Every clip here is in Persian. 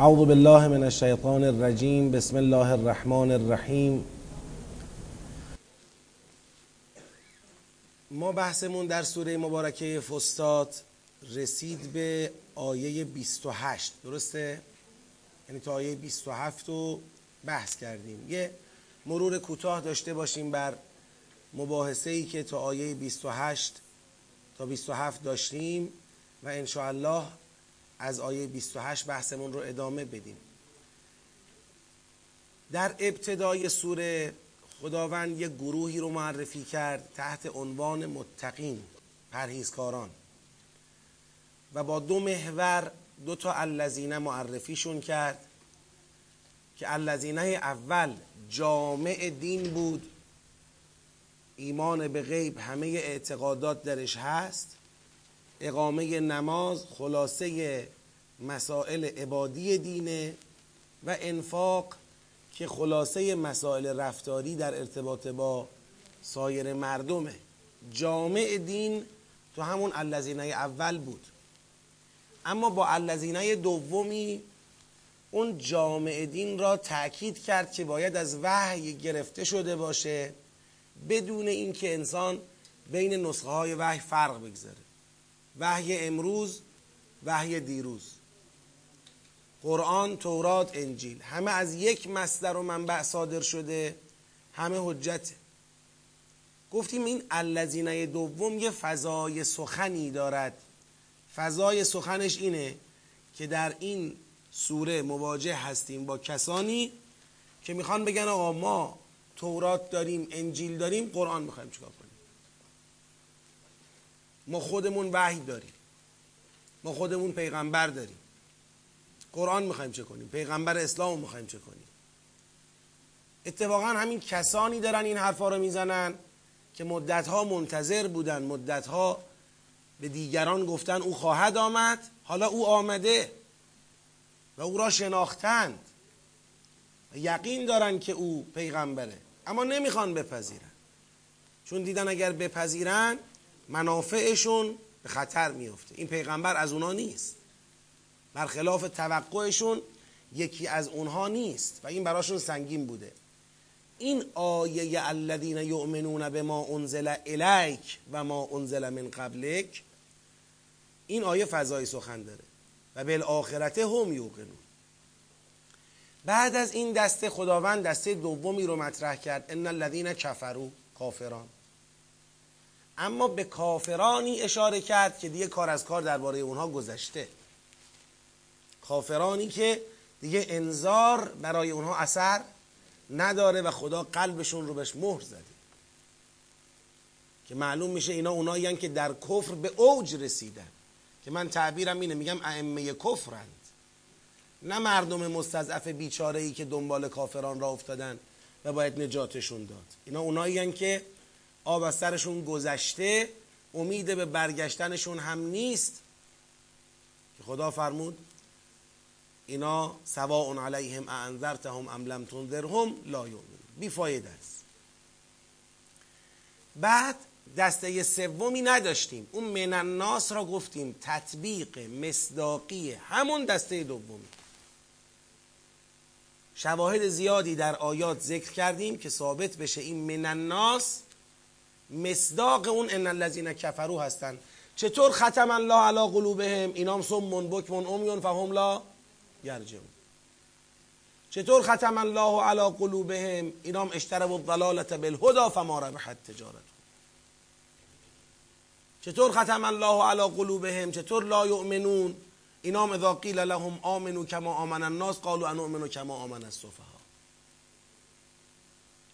اعوذ بالله من الشیطان الرجیم. بسم الله الرحمن الرحیم. ما بحثمون در سوره مبارکه فستاد رسید به آیه 28، درسته؟ یعنی تا آیه 27 رو بحث کردیم. یه مرور کوتاه داشته باشیم بر مباحثه‌ای که تا آیه 28 تا 27 داشتیم و ان شاء الله از آیه 28 بحثمون رو ادامه بدیم. در ابتدای سوره خداوند یک گروهی رو معرفی کرد تحت عنوان متقین، پرهیزکاران، و با دو محور دو تا الذین معرفیشون کرد که الذین اول جامع دین بود، ایمان به غیب همه اعتقادات درش هست، اقامه نماز خلاصه مسائل عبادی دینه، و انفاق که خلاصه مسائل رفتاری در ارتباط با سایر مردمه. جامع دین تو همون الذین اول بود. اما با الذین دومی اون جامع دین را تأکید کرد که باید از وحی گرفته شده باشه بدون اینکه انسان بین نسخه های وحی فرق بگذاره. وحی امروز، وحی دیروز، قرآن، تورات، انجیل، همه از یک مصدر و منبع صادر شده، همه حجته. گفتیم این الذین دوم یه فضای سخنی دارد. فضای سخنش اینه که در این سوره مواجه هستیم با کسانی که میخوان بگن آقا ما تورات داریم، انجیل داریم، قرآن میخوایم چیکار کنیم؟ ما خودمون وحی داریم، ما خودمون پیغمبر داریم، قرآن میخوایم چه کنیم؟ پیغمبر اسلام میخوایم چه کنیم؟ اتفاقا همین کسانی دارن این حرفا رو میزنن که مدتها منتظر بودن، مدتها به دیگران گفتن او خواهد آمد، حالا او آمده و او را شناختند و یقین دارن که او پیغمبره، اما نمیخوان بپذیرن، چون دیدن اگر بپذیرن منافعشون به خطر میفته. این پیغمبر از اونا نیست، برخلاف توقعشون یکی از اونها نیست و این براشون سنگین بوده. این آیه الذین یؤمنون بما انزل الیک و ما انزل من قبلک، این آیه فضای سخن داره. و بالآخرته هم یوقنون. بعد از این دسته خداوند دسته دومی رو مطرح کرد، ان الذین کفروا، کافران، اما به کافرانی اشاره کرد که دیگه کار از کار درباره اونها گذشته، کافرانی که دیگه انذار برای اونها اثر نداره و خدا قلبشون رو بهش مهر زده، که معلوم میشه اینا اونایی هستن که در کفر به اوج رسیدن، که من تعبیرم اینه، میگم ائمه کفرند، نه مردم مستضعف بیچاره‌ای که دنبال کافران راه افتادن و باید نجاتشون داد. اینا اونایی هستن که آب از سرشون گذشته، امید به برگشتنشون هم نیست، که خدا فرمود اینا سواء علیهم اانذرتهم ام لم تنذرهم لا یؤمنون، بیفایده است. بعد دسته سومی نداشتیم، اون من الناس را گفتیم، تطبیق مصداقی همون دسته دومی. شواهد زیادی در آیات ذکر کردیم که ثابت بشه این من الناس مصداق اون ان الذین کفروا هستن. چطور؟ ختم الله علی قلوبهم اینام صم بکم عمی فهم لا یرجعون. چطور ختم الله علی قلوبهم اینام اشتروا الضلالة بالهدی فما ربحت تجارتهم. چطور ختم الله علی قلوبهم، چطور لا یؤمنون اینام اذا قیل لهم آمنوا کما آمن الناس قالوا انؤمن کما آمن السفها.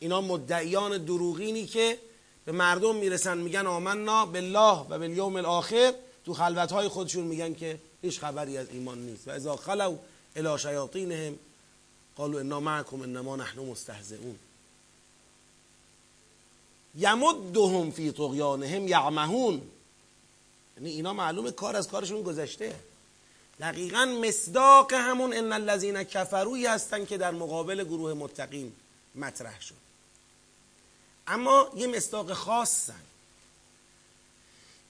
اینام مدعیان دروغینی که به مردم میرسن میگن آمنا بالله و بالیوم الاخر، تو خلوتهای خودشون میگن که هیچ خبری از ایمان نیست. و اذا خلو الی شیاطینهم قالوا انا معکم انما نحن مستهزئون یمدهم فی طغیانهم یعمهون. یعنی اینا معلومه کار از کارشون گذشته، دقیقاً مصداق همون ان الذین کفروی هستن که در مقابل گروه متقین مطرح شد، اما یه مصداق خاصن،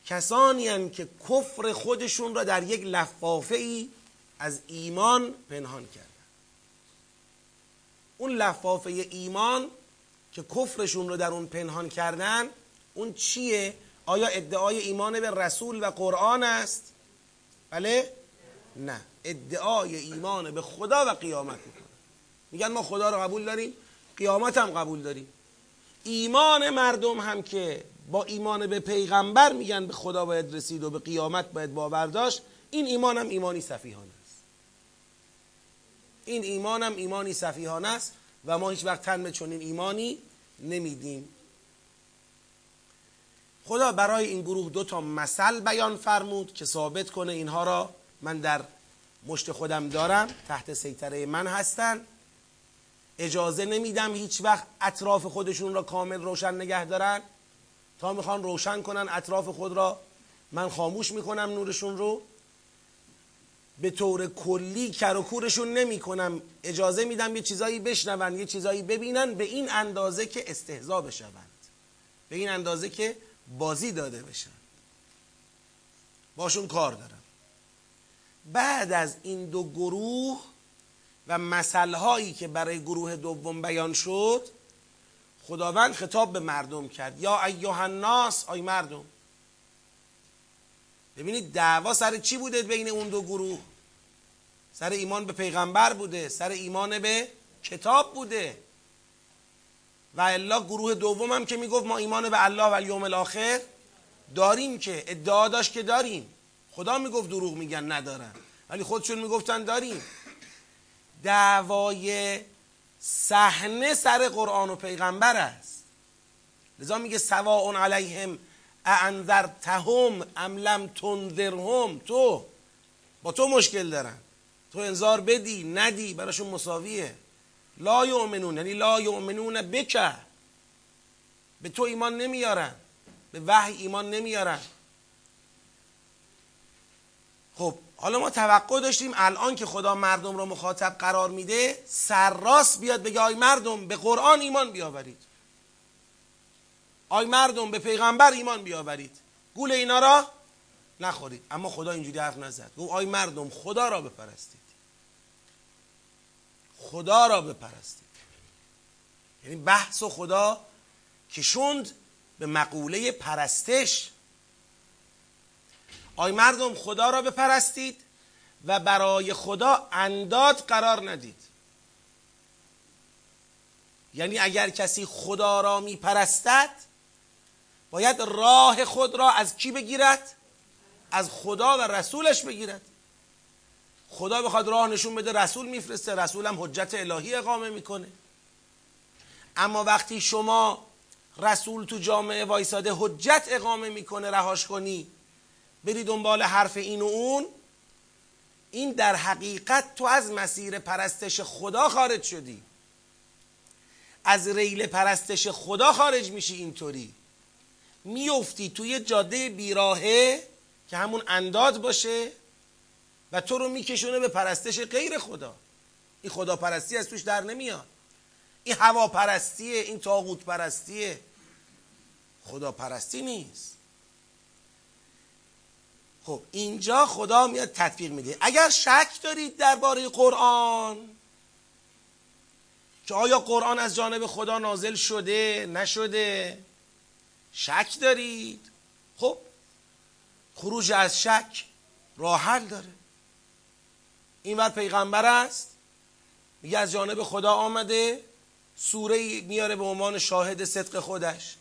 کسانی هستند که کفر خودشون را در یک لفافه‌ای از ایمان پنهان کردن. اون لفافه ایمان که کفرشون رو در اون پنهان کردن، اون چیه؟ آیا ادعای ایمان به رسول و قرآن است؟ بله؟ نه، ادعای ایمان به خدا و قیامت میکنن. میگن ما خدا رو قبول داریم، قیامت هم قبول داریم. ایمان مردم هم که با ایمان به پیغمبر میگن به خدا باید رسید و به قیامت باید باور داشت، این ایمان هم ایمانی سفیهانه است. این ایمان هم ایمانی سفیهانه است و ما هیچ وقت تن به چنین ایمانی نمیدیم. خدا برای این گروه دو تا مثل بیان فرمود که ثابت کنه اینها را من در مشت خودم دارم، تحت سیطره من هستن، اجازه نمیدم هیچ وقت اطراف خودشون را کامل روشن نگه دارن. تا میخوان روشن کنن اطراف خود را من خاموش میکنم، نورشون رو به طور کلی کر و کورشون نمی کنم، اجازه میدم یه چیزایی بشنون، یه چیزایی ببینن، به این اندازه که استهزا بشوند، به این اندازه که بازی داده بشن، باشون کار دارم. بعد از این دو گروه و مسائلی که برای گروه دوم بیان شد، خداوند خطاب به مردم کرد: یا ایها الناس، ای مردم. ببینید دعوا سر چی بوده بین اون دو گروه؟ سر ایمان به پیغمبر بوده، سر ایمان به کتاب بوده. و الا گروه دوم هم که میگفت ما ایمان به الله و یوم الاخر داریم، که ادعا داشت که داریم، خدا میگفت دروغ میگن ندارن، ولی خودشون میگفتن داریم. دعوای صحنه سر قرآن و پیغمبر است. لذا میگه سواء علیهم اعنذرتهم ام لم تنذرهم، تو با تو مشکل دارن، تو انذار بدی ندی براشون مساویه. لا یؤمنون، یعنی لا یؤمنون بکه، به تو ایمان نمیارن، به وحی ایمان نمیارن. خب حالا ما توقع داشتیم الان که خدا مردم رو مخاطب قرار میده سرراست بیاد بگه آی مردم به قرآن ایمان بیاورید، آی مردم به پیغمبر ایمان بیاورید، گول اینا را نخورید. اما خدا اینجوری حرف نزد، گفت آی مردم خدا را بپرستید، خدا را بپرستید. یعنی بحث و خدا کشوند به مقوله پرستش. آی مردم خدا را بپرستید و برای خدا انداد قرار ندید. یعنی اگر کسی خدا را میپرستد باید راه خود را از کی بگیرد؟ از خدا و رسولش بگیرد. خدا بخواد راه نشون بده رسول میفرسته، رسول هم حجت الهی اقامه میکنه. اما وقتی شما رسول تو جامعه وایساده حجت اقامه میکنه رهاش کنی بری دنبال حرف این و اون، این در حقیقت تو از مسیر پرستش خدا خارج شدی، از ریل پرستش خدا خارج میشی. اینطوری میفتی توی جاده بیراهه که همون انداد باشه و تو رو میکشونه به پرستش غیر خدا. این خدا پرستی از توش در نمیاد، این هوا پرستیه، این طاغوت پرستیه، خدا پرستی نیست. خب اینجا خدا میاد تطبیق میده. اگر شک دارید درباره قرآن که آیا قرآن از جانب خدا نازل شده نشده، شک دارید، خب خروج از شک راه حل داره. اینور پیغمبر است میگه از جانب خدا آمده، سوره میاره به عنوان شاهد صدق خودش.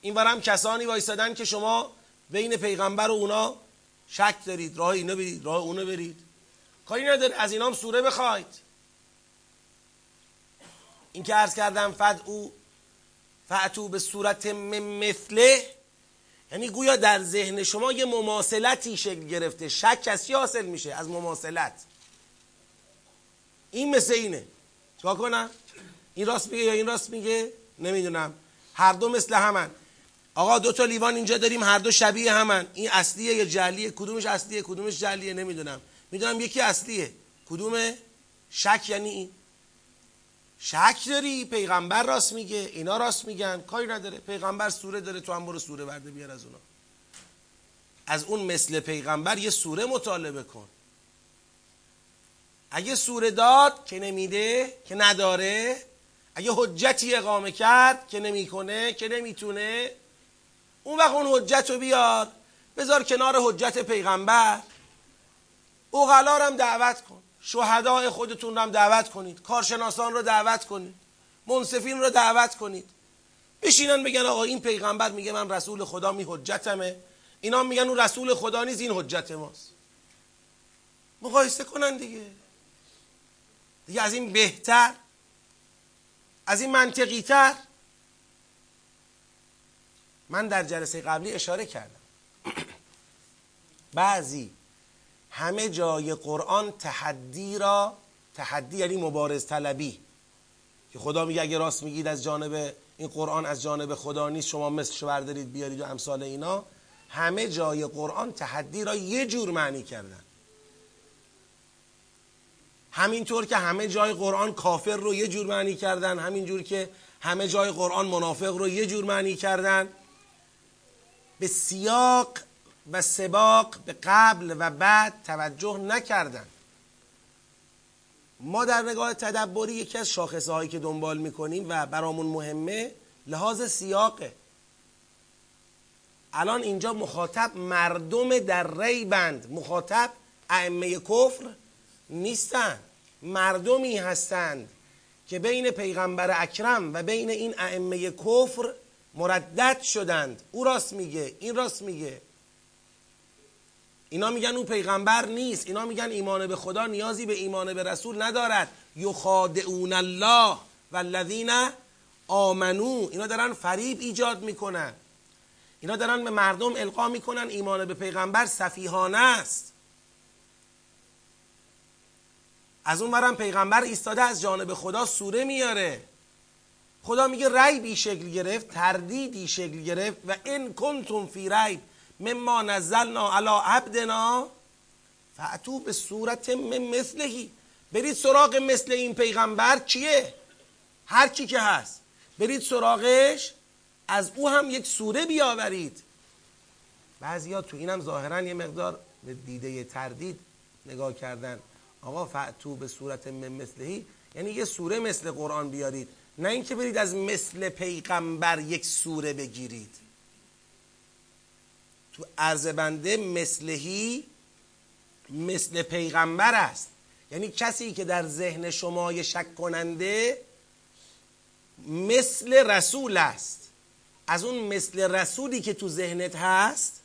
اینور هم کسانی وایسادن که شما بین پیغمبر و اونا شک دارید، راه اینا برید، راه اونا برید، کاری نداره، از اینا هم سوره بخواید. این که عرض کردم فعتو به صورت مثله، یعنی گویا در ذهن شما یه مماثلتی شکل گرفته. شک از چی حاصل میشه؟ از مماثلت. این مثل اینه، چرا کنم؟ این راست میگه یا این راست میگه؟ نمیدونم، هر دو مثل همن. آقا دو تا لیوان اینجا داریم، هر دو شبیه همن، این اصلیه یا جعلیه؟ کدومش اصلیه کدومش جعلیه؟ نمیدونم، میدونم یکی اصلیه، کدومه؟ شک. یعنی این شک داری، پیغمبر راست میگه، اینا راست میگن، کاری نداره، پیغمبر سوره داره، تو هم برو سوره برده بیار از اونا، از اون مثل پیغمبر یه سوره مطالبه کن. اگه سوره داد که نمیده، که نداره، اگه حجتی اقامه کرد که نمیکنه، که نمیتونه، اون وقت اون حجت رو بیار بذار کنار حجت پیغمبر. اوغلا رو هم دعوت کن، شهدای خودتون رو هم دعوت کنید، کارشناسان رو دعوت کنید، منصفین رو دعوت کنید، بشینن بگن آقا این پیغمبر میگه من رسول خدا، می حجتمه، اینا میگن اون رسول خدا نیست، این حجت ماست، مقایسه کنن دیگه از این بهتر، از این منطقی تر. من در جلسه قبلی اشاره کردم بعضی همه جای قرآن تحدی را، تحدی یعنی مبارز طلبی، که خدا میگه اگه راست میگید از جانب این قرآن، از جانب خدا نیست، شما مثلشو بردارید بیارید و امثال اینا، همه جای قرآن تحدی را یه جور معنی کردن. همینطور که همه جای قرآن کافر رو یه جور معنی کردن، همینجور که همه جای قرآن منافق رو یه جور معنی کردن. به سیاق و سباق، به قبل و بعد توجه نکردن. ما در نگاه تدبری یکی از شاخصه هایی که دنبال میکنیم و برامون مهمه لحاظ سیاقه. الان اینجا مخاطب مردم در ریبند، مخاطب ائمه کفر نیستن، مردمی هستند که بین پیغمبر اکرم و بین این ائمه کفر مردد شدند. او راست میگه، این راست میگه، اینا میگن اون پیغمبر نیست، اینا میگن ایمان به خدا نیازی به ایمان به رسول ندارد. یخادعون الله والذین آمنو، اینا دارن فریب ایجاد میکنن، اینا دارن به مردم القا میکنن ایمان به پیغمبر سفیهانه است. از اون برم پیغمبر ایستاده از جانب خدا سوره میاره، خدا میگه ریبی شکل گرفت، تردیدی شکل گرفت، و ان کنتم فی ریب مما نزلنا علی عبدنا فأتوا به صورت مثله، برید سراغ مثل این پیغمبر. کیه؟ هر کی که هست برید سراغش، از او هم یک سوره بیاورید. بعضیا تو اینم ظاهرا یه مقدار به دیده تردید نگاه کردن. آقا فأتوا به صورت مثله یعنی یه سوره مثل قرآن بیارید، نه اینکه برید از مثل پیغمبر یک سوره بگیرید. تو عرض بنده مثلهی مثل پیغمبر است، یعنی کسی که در ذهن شما یه شک کننده مثل رسول است، از اون مثل رسولی که تو ذهنت هست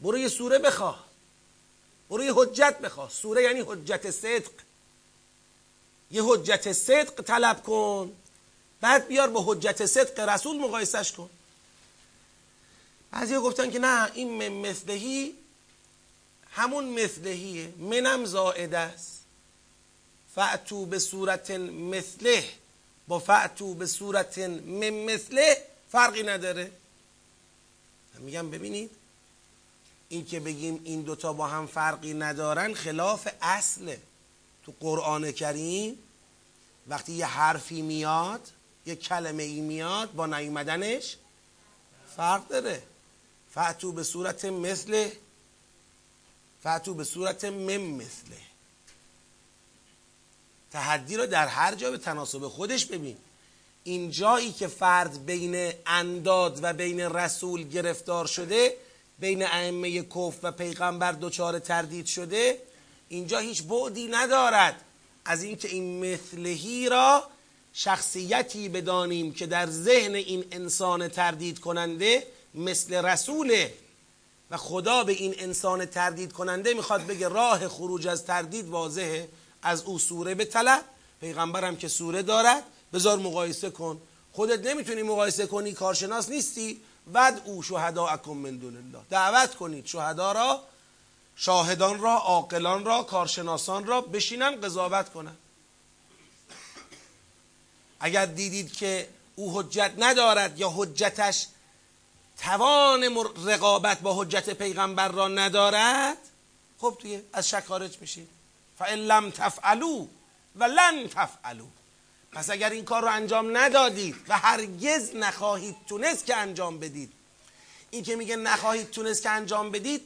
برو یه سوره بخواه، برو یه حجت بخواه. سوره یعنی حجت صدق، یه حجت صدق طلب کن، بعد بیار با حجت صدق رسول مقایسش کن. بعضیا گفتن که نه این مثلهی همون مثلهیه، منم زائده است، فأتوا به صورت مثله با فأتوا به صورت مثله فرقی نداره. میگم ببینید این که بگیم این دوتا با هم فرقی ندارن خلاف اصله. تو قرآن کریم وقتی یه حرفی میاد، یه کلمه ای میاد، با نیومدنش فرق داره. فأتوا به صورت مثله، فأتوا به صورت مثله. تحدی رو در هر جا به تناسب خودش ببین. این جایی که فرد بین انداد و بین رسول گرفتار شده، بین ائمه کفر و پیغمبر دچار تردید شده، اینجا هیچ بعدی ندارد از اینکه این مثلهی را شخصیتی بدانیم که در ذهن این انسان تردید کننده مثل رسوله و خدا به این انسان تردید کننده میخواد بگه راه خروج از تردید واضحه، از او سوره به طلب، پیغمبرم که سوره دارد بذار مقایسه کن. خودت نمیتونی مقایسه کنی، کارشناس نیستی، ود او شهداءکم من دون الله، دعوت کنید شهدا را، شاهدان را، عاقلان را، کارشناسان را، بشینن قضاوت کنن. اگر دیدید که او حجت ندارد یا حجتش توان رقابت با حجت پیغمبر را ندارد، خب دیگه از شک خارج میشید. فإن لم تفعلوا و لن تفعلوا، پس اگر این کار رو انجام ندادید و هرگز نخواهید تونست که انجام بدید. این که میگه نخواهید تونست که انجام بدید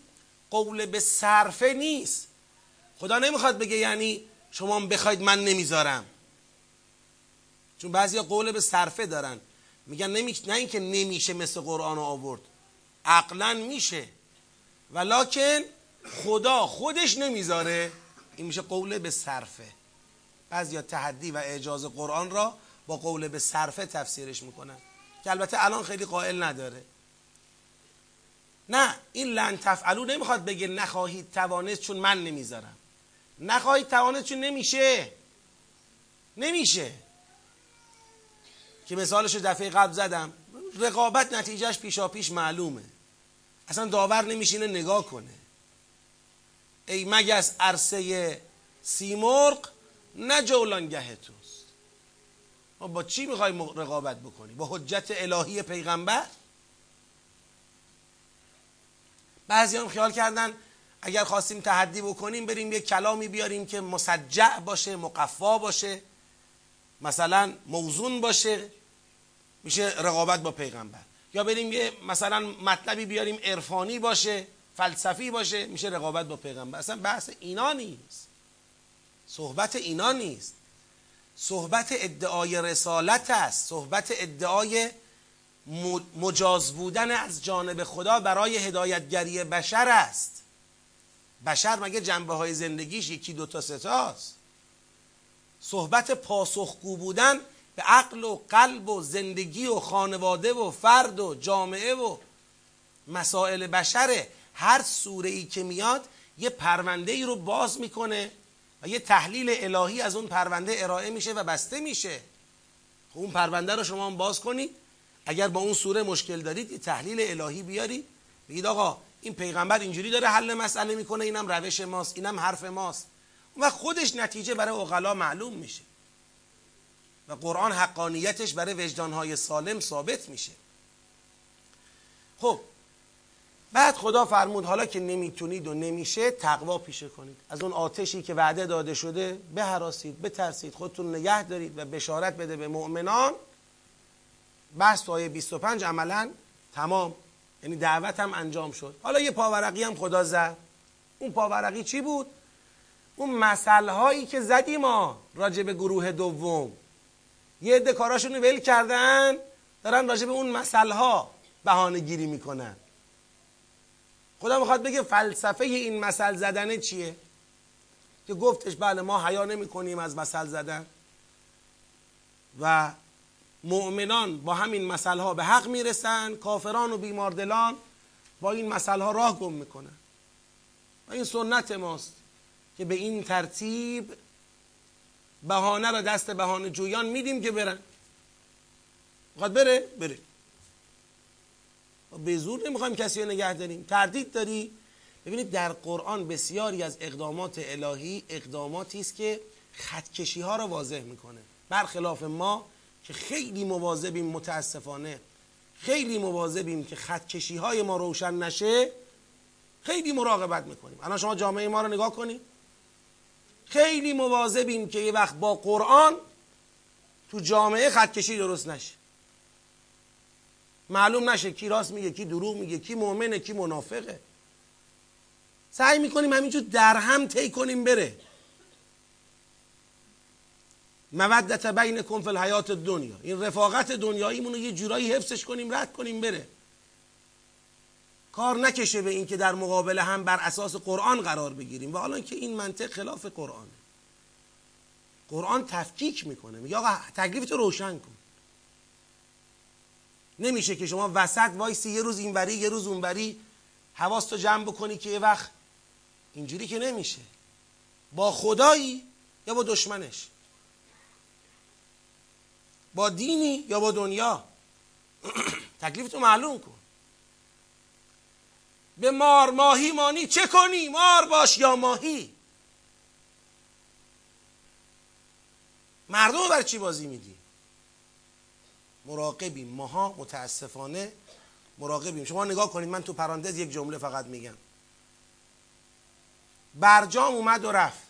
قول به صرفه نیست. خدا نمیخواد بگه یعنی شما بخواید من نمیذارم. چون بعضیا قول به صرفه دارن، میگن نه اینکه نمیشه مثل قرآن آورد، عقلا میشه، ولکن خدا خودش نمیذاره. این میشه قول به صرفه. بعضیا تحدی و اعجاز قرآن را با قول به صرفه تفسیرش میکنن که البته الان خیلی قائل نداره. نه، این لن تفعلو نمیخواد بگه نخواهید توانست چون من نمیذارم، نخواهید توانست چون نمیشه که مثالشو دفعه قبل زدم. رقابت نتیجهش پیشاپیش معلومه، اصلا داور نمیشینه نگاه کنه. ای مگس عرصه سیمرغ نه جولانگه توست. ما با چی میخوای رقابت بکنی؟ با حجت الهی پیغمبر؟ بعضی هم خیال کردن اگر خواستیم تحدی بکنیم بریم یه کلامی بیاریم که مسجع باشه، مقفا باشه، مثلا موزون باشه، میشه رقابت با پیغمبر. یا بریم یه مثلا مطلبی بیاریم عرفانی باشه، فلسفی باشه، میشه رقابت با پیغمبر. اصلا بحث اینا نیست، صحبت اینا نیست. صحبت ادعای رسالت است، صحبت ادعای مجاز بودن از جانب خدا برای هدایتگری بشر است. بشر مگه جنبه های زندگیش یکی دو تا سه تاست؟ صحبت پاسخگو بودن به عقل و قلب و زندگی و خانواده و فرد و جامعه و مسائل بشره. هر سوره ای که میاد یه پرونده ای رو باز میکنه و یه تحلیل الهی از اون پرونده ارائه میشه و بسته میشه. خب اون پرونده رو شما هم باز کنید، اگر با اون سوره مشکل دارید یه تحلیل الهی بیارید، بگید آقا این پیغمبر اینجوری داره حل مسئله میکنه، اینم روش ماست، اینم حرف ماست، و خودش نتیجه برای عقلا معلوم میشه و قرآن حقانیتش برای وجدانهای سالم ثابت میشه. خب بعد خدا فرمود حالا که نمیتونید و نمیشه تقوا پیشه کنید، از اون آتشی که وعده داده شده بهراسید، بترسید، خودتون نگه دارید و بشارت بده به مؤمنان. بحث آیه 25 عملا تمام، یعنی دعوت هم انجام شد. حالا یه پاورقی هم خدا زد. اون پاورقی چی بود؟ اون مسئله هایی که زدیم ما راجع به گروه دوم، یه عده کاراشونو ول کردن دارن راجع به اون مسئله ها بهانه گیری میکنن. خدا میخواد بگه فلسفه این مسئله زدن چیه؟ که گفتش بله ما حیا نمی کنیم از مسئله زدن و مؤمنان با همین مسئله ها به حق میرسن، کافران و بیماردلان با این مسئله ها راه گم میکنن. و این سنت ماست که به این ترتیب بهانه را دست بهانه جویان میدیم که برن. میخواد بره، به زور نمیخوایم کسی رو نگه داریم. تردید داری؟ ببینید در قرآن بسیاری از اقدامات الهی اقداماتی است که خطکشی ها را واضح میکنه، برخلاف ما که خیلی مواظبیم، متاسفانه خیلی مواظبیم که خطکشی های ما روشن نشه، خیلی مراقبت میکنیم. الان شما جامعه ما رو نگاه کنید، خیلی مواظبیم که یه وقت با قرآن تو جامعه خطکشی درست نشه، معلوم نشه کی راست میگه، کی دروغ میگه، کی مؤمنه، کی منافقه. سعی میکنیم همینجور درهم طی کنیم بره. مودت بینکم فی الحیات دنیا، این رفاقت دنیاییمون رو یه جورایی حفظش کنیم، رد کنیم بره، کار نکشه به این که در مقابل هم بر اساس قرآن قرار بگیریم. و حالا که این منطق خلاف قرآنه، قرآن تفکیک میکنه، میگه آقا تکلیفت رو روشن کن. نمیشه که شما وسط وایسی، یه روز اینوری یه روز اونوری، حواست رو جمع بکنی که یه وقت اینجوری که نمیشه. با خدایی یا با دشمنش، با دینی یا با دنیا، تکلیفتو معلوم کن. به مار ماهی مانی چه کنی؟ مار باش یا ماهی؟ مردم بر چی بازی میدی؟ مراقبیم ماها، متاسفانه مراقبیم. شما نگاه کنید، من تو پرانتز یک جمله فقط میگم، برجام اومد و رفت،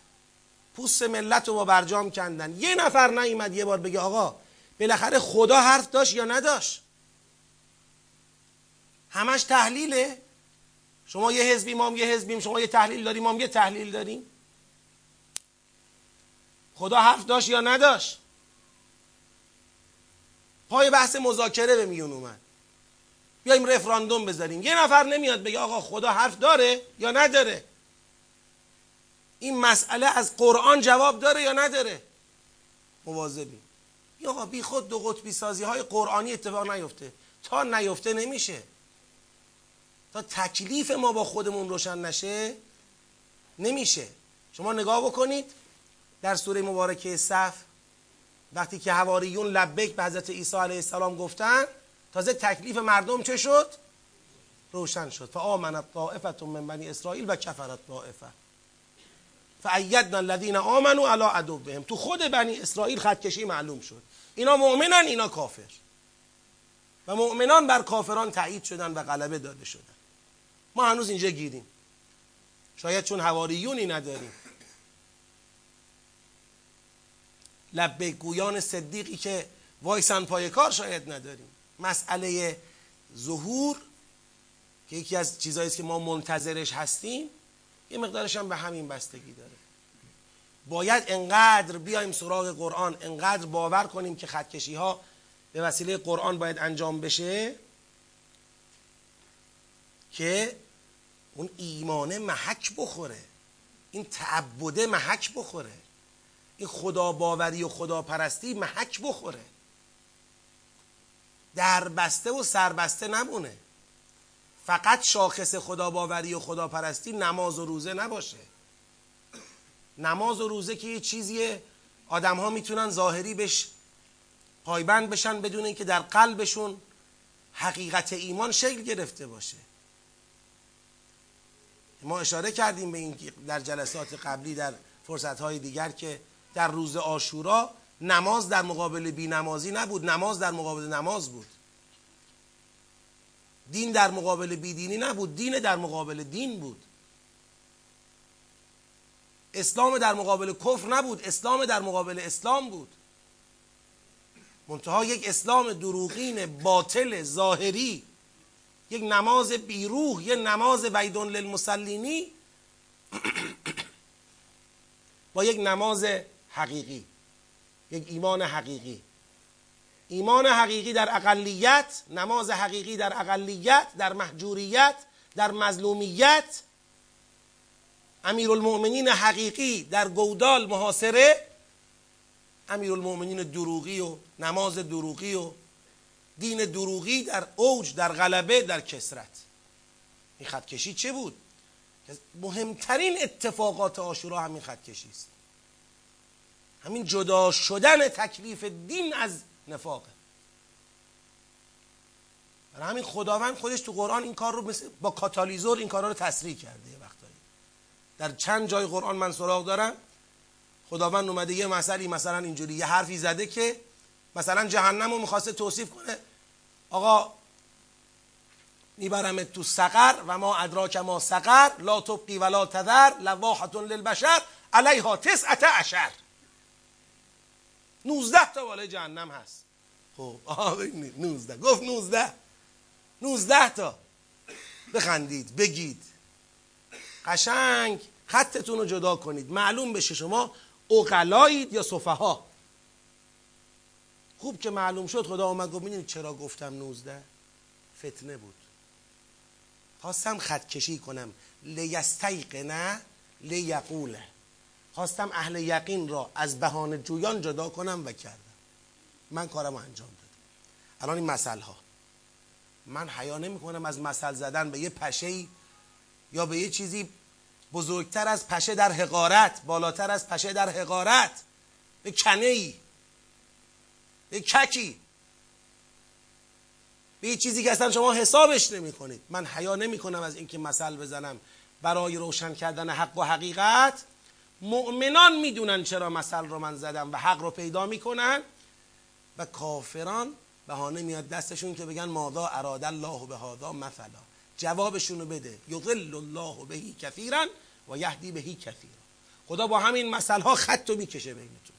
پوست ملت رو با برجام کندن، یه نفر نیومد یه بار بگه آقا بالاخره خدا حرف داشت یا نداشت؟ همش تحلیله، شما یه حزبی ما هم یه حزبیم، شما یه تحلیل داریم ما هم یه تحلیل داریم. خدا حرف داشت یا نداشت؟ پای بحث مذاکره به میون اومد. بیایم رفراندوم بذاریم، یه نفر نمیاد بگه آقا خدا حرف داره یا نداره؟ این مسئله از قرآن جواب داره یا نداره؟ مواظبیم. یا آقا بی خود دو قطبی سازی های قرآنی اتفاق نیفته. تا نیفته نمیشه. تا تکلیف ما با خودمون روشن نشه نمیشه. شما نگاه بکنید در سوره مبارکه صف وقتی که حواریون لبیک به حضرت عیسی علیه السلام گفتن، تازه تکلیف مردم چه شد؟ روشن شد. فآمنت طائفة من بنی اسرائیل و کفرت طائفة فأیدنا الذین آمنوا علی عدوهم. تو خود بنی اسرائیل خط کشی معلوم شد، اینا مؤمنن اینا کافر، و مؤمنان بر کافران تایید شدن و غلبه داده شدن. ما هنوز اینجا گیریم، شاید چون حواریونی نداریم. لبیک گویان صدیقی که وایسن پای کار شاید نداریم. مسئله ظهور که یکی از چیزایی است که ما منتظرش هستیم، یه مقدارش هم به همین بستگی داره. باید انقدر بیایم سراغ قرآن، انقدر باور کنیم که خطکشی ها به وسیله قرآن باید انجام بشه که اون ایمانه محک بخوره، این تعبده محک بخوره، این خدا باوری و خدا پرستی محک بخوره، در بسته و سربسته نمونه. فقط شاخص خدا باوری و خدا پرستی نماز و روزه نباشه. نماز و روزه که یه چیزیه آدم ها میتونن ظاهری بهش پایبند بشن بدون اینکه در قلبشون حقیقت ایمان شکل گرفته باشه. ما اشاره کردیم به این در جلسات قبلی، در فرصت‌های دیگر، که در روز عاشورا نماز در مقابل بی‌نمازی نبود، نماز در مقابل نماز بود. دین در مقابل بیدینی نبود، دین در مقابل دین بود. اسلام در مقابل کفر نبود، اسلام در مقابل اسلام بود. منتها یک اسلام دروغین، باطل، ظاهری، یک نماز بیروح، یک نماز ویدون للمسلینی با یک نماز حقیقی، یک ایمان حقیقی. ایمان حقیقی در اقلیت، نماز حقیقی در اقلیت، در محجوریت، در مظلومیت. امیرالمؤمنین حقیقی در گودال محاصره، امیرالمؤمنین دروغی و نماز دروغی و دین دروغی در اوج، در غلبه، در کسرت. این خطکشی چه بود؟ مهمترین اتفاقات عاشورا همین خطکشی است، همین جدا شدن تکلیف دین از نفاقه. برای همین خداوند خودش تو قرآن این کار رو با کاتالیزور این کارا رو تسریع کرده. یه وقتایی در چند جای قرآن من سراغ دارم خداوند اومده یه مسئله مثلا اینجوری یه حرفی زده که مثلا جهنم رو میخواسته توصیف کنه، آقا میبرمت تو سقر و ما ادراک ما سقر لا تبقی ولا تذر لواحة للبشر علیها 19 19 تا بالای جهنم هست. خب آها ببینید 19 گفت 19 تا بخندید بگید، قشنگ خطتون رو جدا کنید معلوم بشه شما عقلایید یا سفها. خوب که معلوم شد خدا اومد گفت میدونید چرا گفتم 19؟ فتنه بود، خواستم خط کشی کنم. لیستیقنه لیقوله، خواستم اهل یقین را از بهانه جویان جدا کنم و کردم. من کارم انجام دادم. الان این مثل ها، من حیا نمی کنم از مثل زدن به یه پشه یا به یه چیزی بزرگتر از پشه در حقارت، بالاتر از پشه در حقارت، به کنه ای، به ککی، به یه چیزی که اصلا شما حسابش نمی کنید. من حیا نمی کنم از اینکه مثل بزنم برای روشن کردن حق و حقیقت. مؤمنان میدونن چرا مثل رو من زدم و حق رو پیدا میکنن، و کافران بهانه میاد دستشون که بگن ماذا اراد الله به هذا مثلا، جوابشونو بده. یضل الله بهی کثیرا و یهدی بهی کثیرا. خدا با همین مثل ها خطو میکشه بینتون.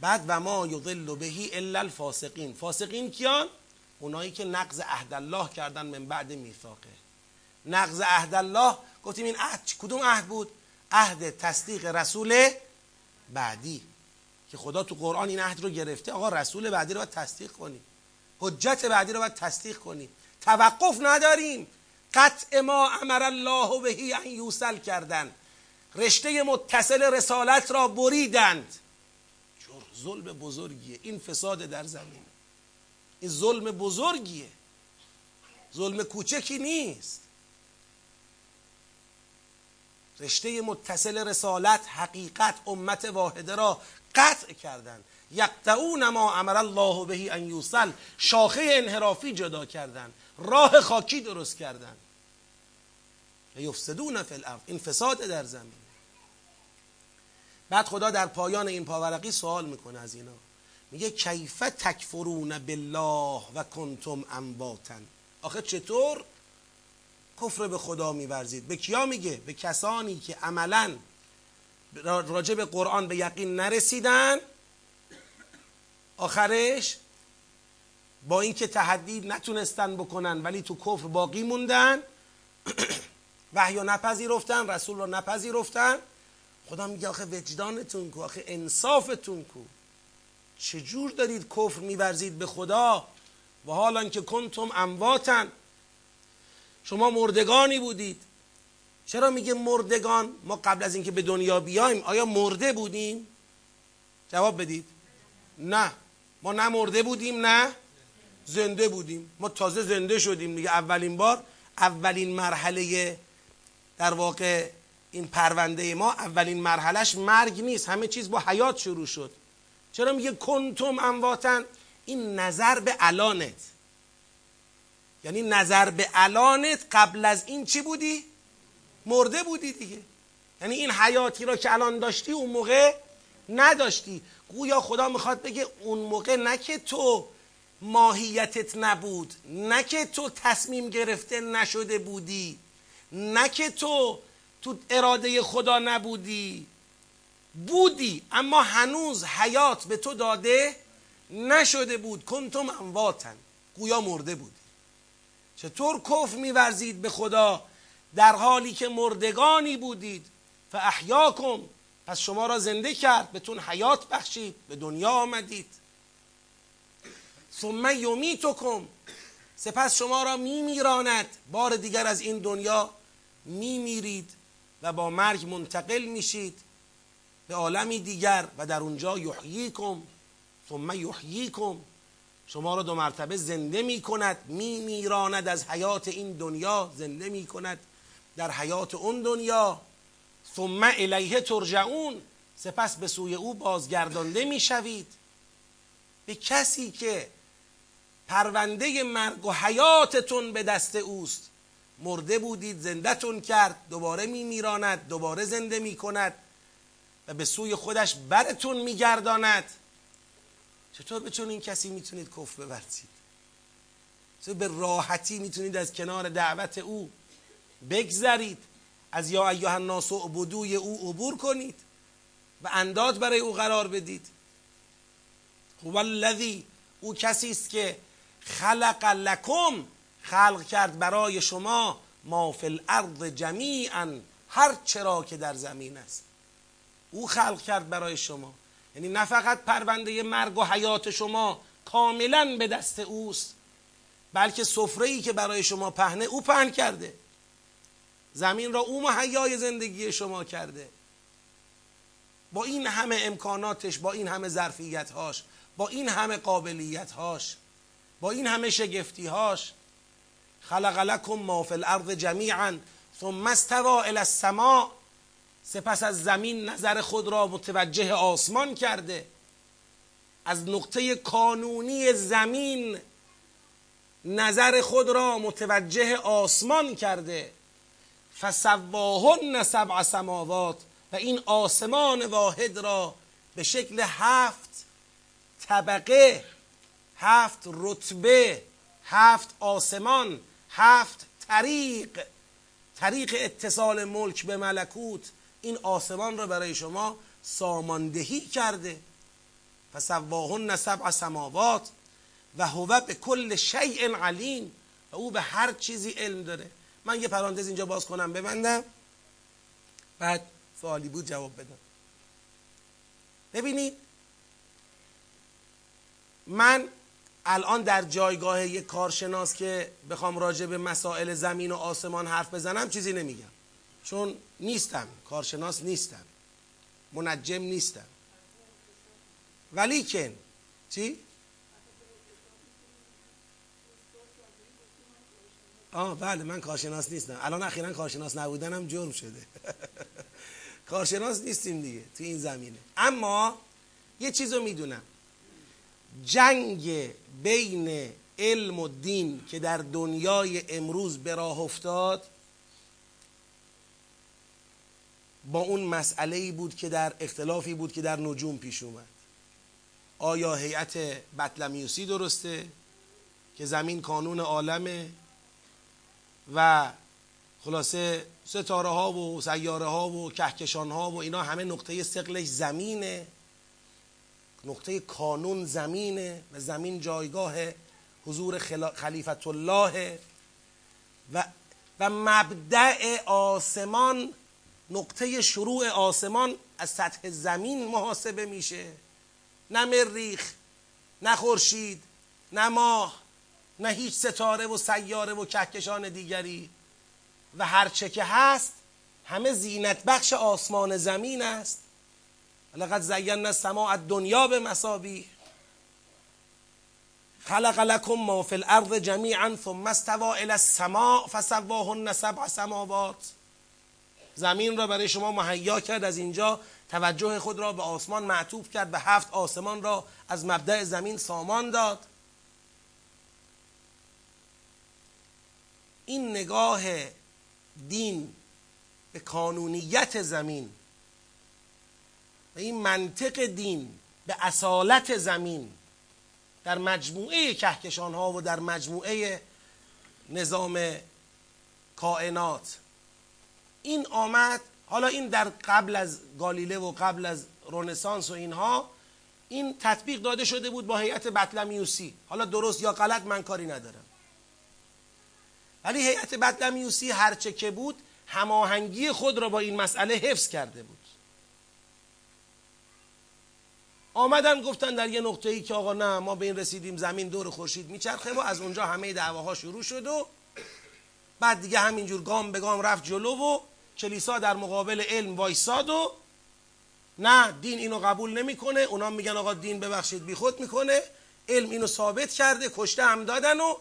بعد و ما یضل بهی الا الفاسقین. فاسقین کیان؟ اونایی که نقض عهد الله کردن من بعد میثاقه. نقض عهد الله گفتیم این عهد کدوم عهد بود؟ عهد تصدیق رسول بعدی که خدا تو قرآن این عهد رو گرفته، آقا رسول بعدی رو باید تصدیق کنیم، حجت بعدی رو باید تصدیق کنیم، توقف نداریم. قطع ما امر الله بهی ان یوصل کردن، رشته متصل رسالت را بریدند. ظلم بزرگیه این، فساد در زمین، این ظلم بزرگیه، ظلم کوچکی نیست. رشته متصل رسالت، حقیقت، امت واحده را قطع کردند. یقطعون ما امر الله بهی ان یوصل، شاخه انحرافی جدا کردند، راه خاکی درست کردند. یفسدون فی الارض، این فساد در زمین. بعد خدا در پایان این پاورقی سوال میکنه از اینا، میگه کیف تکفرون بالله و کنتم امواتا، آخه چطور کفر به خدا میورزید؟ به کیا میگه؟ به کسانی که عملا راجع به قرآن به یقین نرسیدن، آخرش با اینکه تحدی نتونستن بکنن ولی تو کفر باقی موندن، وحی رو نپذیرفتن، رسول رو نپذیرفتن. خدا میگه آخه وجدانتون کو، آخه انصافتون کو، چجور دارید کفر میورزید به خدا؟ و حالا که کنتم امواتن، شما مردگانی بودید. چرا میگه مردگان؟ ما قبل از اینکه به دنیا بیایم آیا مرده بودیم؟ جواب بدید. نه، ما نه مرده بودیم نه زنده بودیم، ما تازه زنده شدیم دیگه. اولین بار، اولین مرحله در واقع این پرونده ما، اولین مرحلهش مرگ نیست، همه چیز با حیات شروع شد. چرا میگه کنتم امواتن؟ این نظر به الانت، یعنی نظر به الانت. قبل از این چی بودی؟ مرده بودی دیگه. یعنی این حیاتی را که الان داشتی اون موقع نداشتی. گویا خدا میخواد بگه اون موقع نه که تو ماهیتت نبود، نه که تو تصمیم گرفته نشده بودی، نه که تو اراده خدا نبودی، بودی اما هنوز حیات به تو داده نشده بود. کنتم امواتن، گویا مرده بودی. چطور کفر می‌ورزید به خدا در حالی که مردگانی بودید؟ فاحیاکم، پس شما را زنده کرد، بهتون حیات بخشید، به دنیا آمدید. ثم یمیتکم، سپس شما را می‌میراند، بار دیگر از این دنیا می‌میرید و با مرگ منتقل میشید به عالمی دیگر و در اونجا یحییکم، ثم یحییکم، شما را دو مرتبه زنده میکند، میمیراند از حیات این دنیا، زنده میکند در حیات اون دنیا. ثم الیه ترجعون، سپس به سوی او بازگردانده میشوید. به کسی که پرونده مرگ و حیاتتون به دست اوست، مرده بودید زندهتون کرد، دوباره میمیراند، دوباره زنده میکند و به سوی خودش برتون میگرداند. چطور به چون این کسی میتونید کفر بورزید؟ چطور به راحتی میتونید از کنار دعوت او بگذرید، از یا ایها الناس اعبدوی او عبور کنید و انداد برای او قرار بدید؟ هو الذی، او کسی است که خلق لکم، خلق کرد برای شما، ما فی الارض جمیعا، هر چرا که در زمین است او خلق کرد برای شما. یعنی نه فقط پرونده مرگ و حیات شما کاملا به دست اوست، بلکه سفره‌ای که برای شما پهنه او پهن کرده، زمین را او مهیای زندگی شما کرده، با این همه امکاناتش، با این همه ظرفیت‌هاش، با این همه قابلیت‌هاش، با این همه شگفتی‌هاش. خلق لکم ما فی الارض جمیعا ثم استوى الی السماء، سپس از زمین نظر خود را متوجه آسمان کرده. از نقطه کانونی زمین نظر خود را متوجه آسمان کرده. فسواهن سبع سماوات، و این آسمان واحد را به شکل 7 طبقه، 7 رتبه، 7 آسمان، 7 طریق، طریق اتصال ملک به ملکوت، این آسمان را برای شما ساماندهی کرده. فسواهن 7 سماوات و هو بكل شیء علیم، و او به هر چیزی علم داره. من یه پرانتز اینجا باز کنم ببندم، بعد سوالی بود جواب بدم. ببینید من الان در جایگاه یک کارشناس که بخوام راجع به مسائل زمین و آسمان حرف بزنم چیزی نمیگم، چون نیستم، کارشناس نیستم، منجم نیستم. ولیکن چی؟ بله، من کارشناس نیستم. الان اخیراً کارشناس نبودنم جرم شده. کارشناس نیستیم دیگه تو این زمینه. اما یه چیزو میدونم، جنگ بین علم و دین که در دنیای امروز به راه افتاد با اون مسئله‌ای بود که در اختلافی بود که در نجوم پیش اومد. آیا هیئت بطلمیوسی درسته که زمین کانون عالمه و خلاصه ستاره ها و سیاره ها و کهکشان ها و اینا همه نقطه ثقلش زمینه، نقطه کانون زمینه و زمین جایگاه حضور خلیفت الله و مبدأ آسمان، نقطه شروع آسمان از سطح زمین محاسبه میشه، نه مریخ، نه خورشید، نه ماه، نه هیچ ستاره و سیاره و کهکشان دیگری و هرچه که هست همه زینت بخش آسمان زمین است. لقد زینا السماء الدنیا بمصابیح خلق لكم ما في الارض جميعا ثم استوى الى السماء فسواهن سبع سماوات. زمین را برای شما مهیا کرد، از اینجا توجه خود را به آسمان معطوف کرد، به هفت آسمان را از مبدأ زمین سامان داد. این نگاه دین به کانونیت زمین و این منطق دین به اصالت زمین در مجموعه کهکشان ها و در مجموعه نظام کائنات، این آمد. حالا این در قبل از گالیله و قبل از رنسانس و اینها این تطبیق داده شده بود با هیئت بطلمیوسی. حالا درست یا غلط من کاری ندارم، ولی هیئت بطلمیوسی هرچه که بود هماهنگی خود را با این مسئله حفظ کرده بود. آمدن گفتن در یه نقطه‌ای که آقا نه ما به این رسیدیم زمین دور خورشید میچرخه و از اونجا همه دعواها شروع شد و بعد دیگه همینجور گام به گام رفت جلو و کلیسا در مقابل علم وایساد و نه دین اینو قبول نمیکنه، اونا میگن آقا دین ببخشید بیخود میکنه، علم اینو ثابت کرده، کشته هم دادن و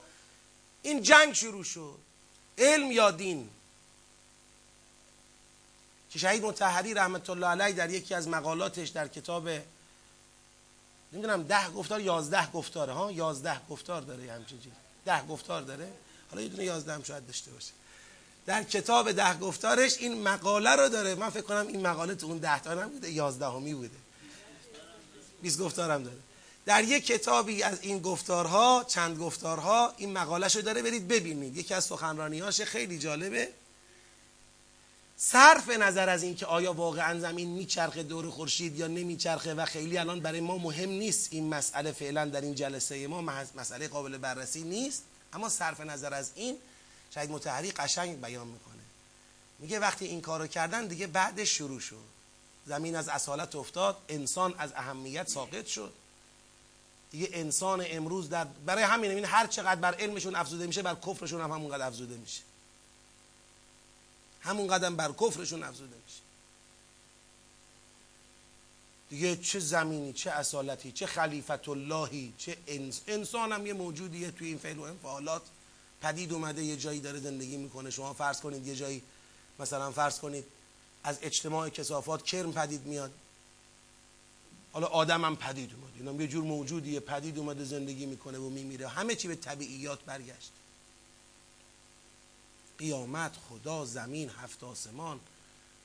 این جنگ شروع شد. علم یا دین که شهید مطهری رحمت الله علیه در یکی از مقالاتش در کتاب نمیدونم 10 گفتار 11 گفتاره، 11 گفتار داره، همچین چیز 10 گفتار داره، حالا یه دونه 11 هم شاید داشته باشه، در کتاب 10 گفتارش این مقاله رو داره. من فکر کنم این مقاله تو اون 10 تا نبوده، 11می بوده، 20 گفتار هم داره. در یک کتابی از این گفتارها، چند گفتارها، این مقالهشو داره، برید ببینید، یکی از سخنرانی‌هاش خیلی جالبه. صرف نظر از این که آیا واقعا زمین میچرخه دور خورشید یا نمیچرخه و خیلی الان برای ما مهم نیست این مسئله، فعلا در این جلسه ما مسئله قابل بررسی نیست، اما صرف نظر از این شاید مطهری قشنگ بیان میکنه، میگه وقتی این کارو کردن دیگه بعدش شروع شد، زمین از اصالت افتاد، انسان از اهمیت ساقط شد. دیگه انسان امروز برای همینه، این هر چقدر بر علمشون افزوده میشه بر کفرشون هم همونقدر افزوده میشه، همونقدر بر کفرشون افزوده میشه. دیگه چه زمینی، چه اصالتی، چه خلیفت اللهی، چه انسان هم یه موجودیه توی این فعل و انفعالات پدید اومده، یه جایی داره زندگی میکنه. شما فرض کنید یه جایی، مثلا فرض کنید از اجتماع کثافات کرم پدید میاد، حالا آدم هم پدید اومد، اینا یه جور موجودیه پدید اومده زندگی میکنه و میمیره، همه چی به طبیعیات برگشت. قیامت، خدا، زمین، هفت آسمان،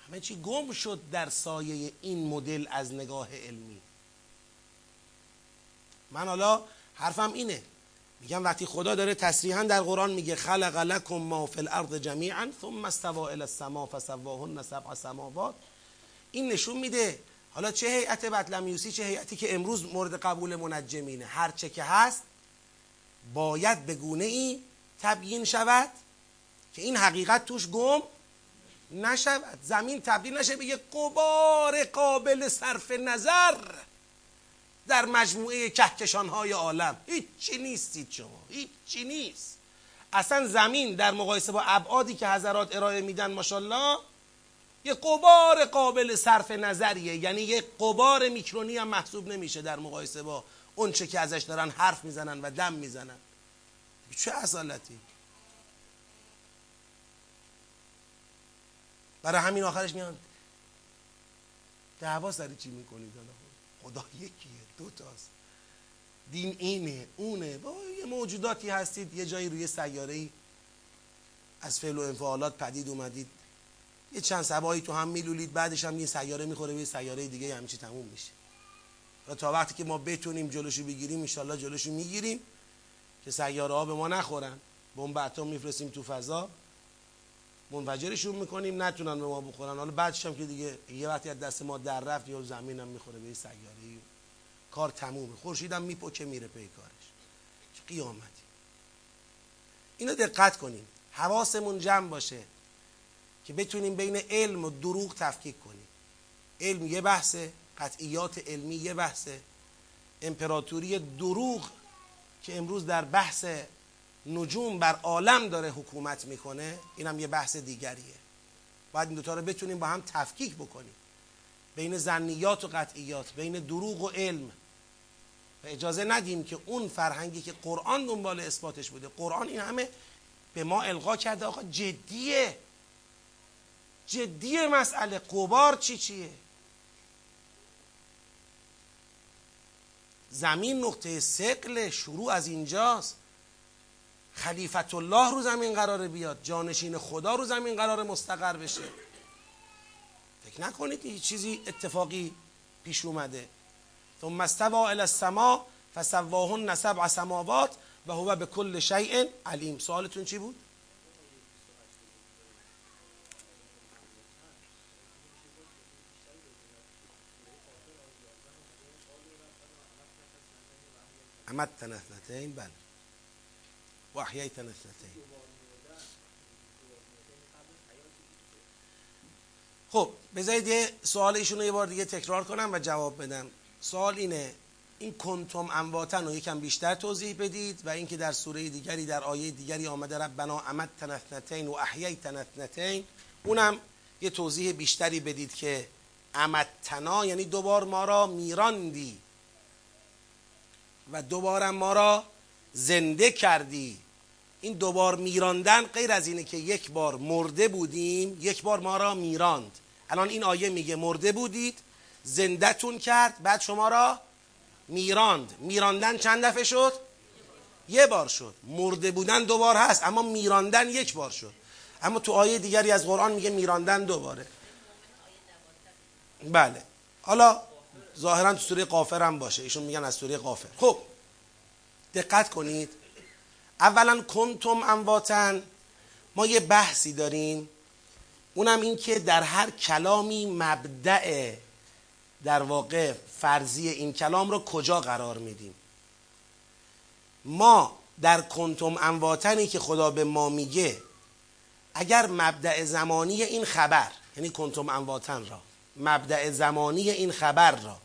همه چی گم شد در سایه این مدل از نگاه علمی. من حالا حرفم اینه، میگم وقتی خدا داره تصریحا در قرآن میگه خلق لکم ما فی الارض جمیعا ثم استوى الی السماء فسواهن سبع سماوات، این نشون میده حالا چه هیئت بطلمیوسی چه هیئتی که امروز مورد قبول منجمینه، هر چه که هست باید به گونه ای تبیین شود که این حقیقت توش گم نشود، زمین تبدیل نشه به یک غبار قابل صرف نظر در مجموعه کهکشان‌های عالم. هیچی نیستید شما، هیچی نیست. اصلا زمین در مقایسه با ابعادی که حضرات ارائه میدن ماشاءالله یه غبار قابل صرف نظریه، یعنی یه غبار میکرونی هم محسوب نمیشه در مقایسه با اون چه که ازش دارن حرف میزنن و دم میزنن. چه اصالتی! برای همین آخرش میان دعوا سری چی میکنید؟ خدا یکیه، دوتاست، دین اینه اونه، با یه موجوداتی هستید، یه جایی روی سیاره‌ای از فعل و انفعالات پدید اومدید، یه چند سباهی تو هم میلولید، بعدش هم یه سیاره میخوره به یه سیاره دیگه، همین چی تموم میشه. تا وقتی که ما بتونیم جلوشو بگیریم، ان شاءالله جلوشو میگیریم که سیاره‌ها به ما نخورن، بمب اتم میفرستیم تو فضا، منفجرشون میکنیم، نتونن به ما بخورن. حالا بعدش هم که دیگه یه وقتی از دست ما در رفت، یا زمین هم میخوره به سیاره‌ای، کار تمومه. خورشید هم میپکه میره پی کارش. قیامتی. اینو دقت کنیم، حواسمون جمع باشه که بتونیم بین علم و دروغ تفکیک کنیم. علم یه بحثه، قطعیات علمی یه بحثه، امپراتوری دروغ که امروز در بحث نجوم بر عالم داره حکومت میکنه، اینم یه بحث دیگریه. باید این دوتا رو بتونیم با هم تفکیک بکنیم، بین ظنیات و قطعیات، بین دروغ و علم، و اجازه ندیم که اون فرهنگی که قرآن دنبال اثباتش بوده، قرآن این همه به ما القا کرده، آقا جدیه، جدیه مسئله، غبار چیه؟ زمین نقطه ثقل، شروع از اینجاست. خلیفت الله رو زمین قراره بیاد، جانشین خدا رو زمین قراره مستقر بشه. فکر نکنید هیچ چیزی اتفاقی پیش اومده. ثم استوى الى السماء فسواهن سبع سماوات و هو بكل شيء علیم. سوالتون چی بود؟ امتنا اثنتين، بله، و احییتنا اثنتين. خب بذارید یه سوال ایشونو یه بار دیگه تکرار کنم و جواب بدم. سوال اینه، این کنتم امواتن رو یکم بیشتر توضیح بدید، و اینکه در سوره دیگری، در آیه دیگری آمده ربنا امتنا اثنتين و احییتنا اثنتين، اونم یه توضیح بیشتری بدید که امتنا یعنی دوبار ما را میراندی و دوباره ما را زنده کردی. این دوبار میراندن غیر از اینه که یک بار مرده بودیم، یک بار ما را میراند. الان این آیه میگه مرده بودید، زندهتون کرد، بعد شما را میراند. میراندن چند دفعه شد؟ یه بار شد. مرده بودن دوبار هست، اما میراندن یک بار شد. اما تو آیه دیگری از قرآن میگه میراندن دوباره. بله، حالا ظاهرا تو سوره قافر هم باشه، ایشون میگن از سوره قافر. خب دقت کنید، اولا کنتم امواتن، ما یه بحثی داریم، اونم این که در هر کلامی مبدأ، در واقع فرضی این کلام رو کجا قرار میدیم. ما در کنتم امواتنی که خدا به ما میگه، اگر مبدأ زمانی این خبر، یعنی کنتم امواتن را، مبدأ زمانی این خبر را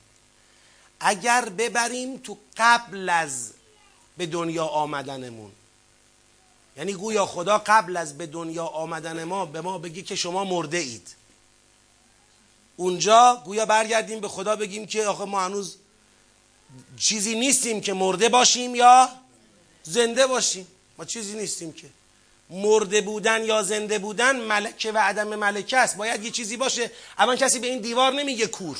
اگر ببریم تو قبل از به دنیا آمدنمون، یعنی گویا خدا قبل از به دنیا آمدن ما به ما بگی که شما مرده اید، اونجا گویا برگردیم به خدا بگیم که آخه ما هنوز چیزی نیستیم که مرده باشیم یا زنده باشیم، ما چیزی نیستیم که. مرده بودن یا زنده بودن ملکه و عدم ملکه است، باید یه چیزی باشه. اما کسی به این دیوار نمیگه کور،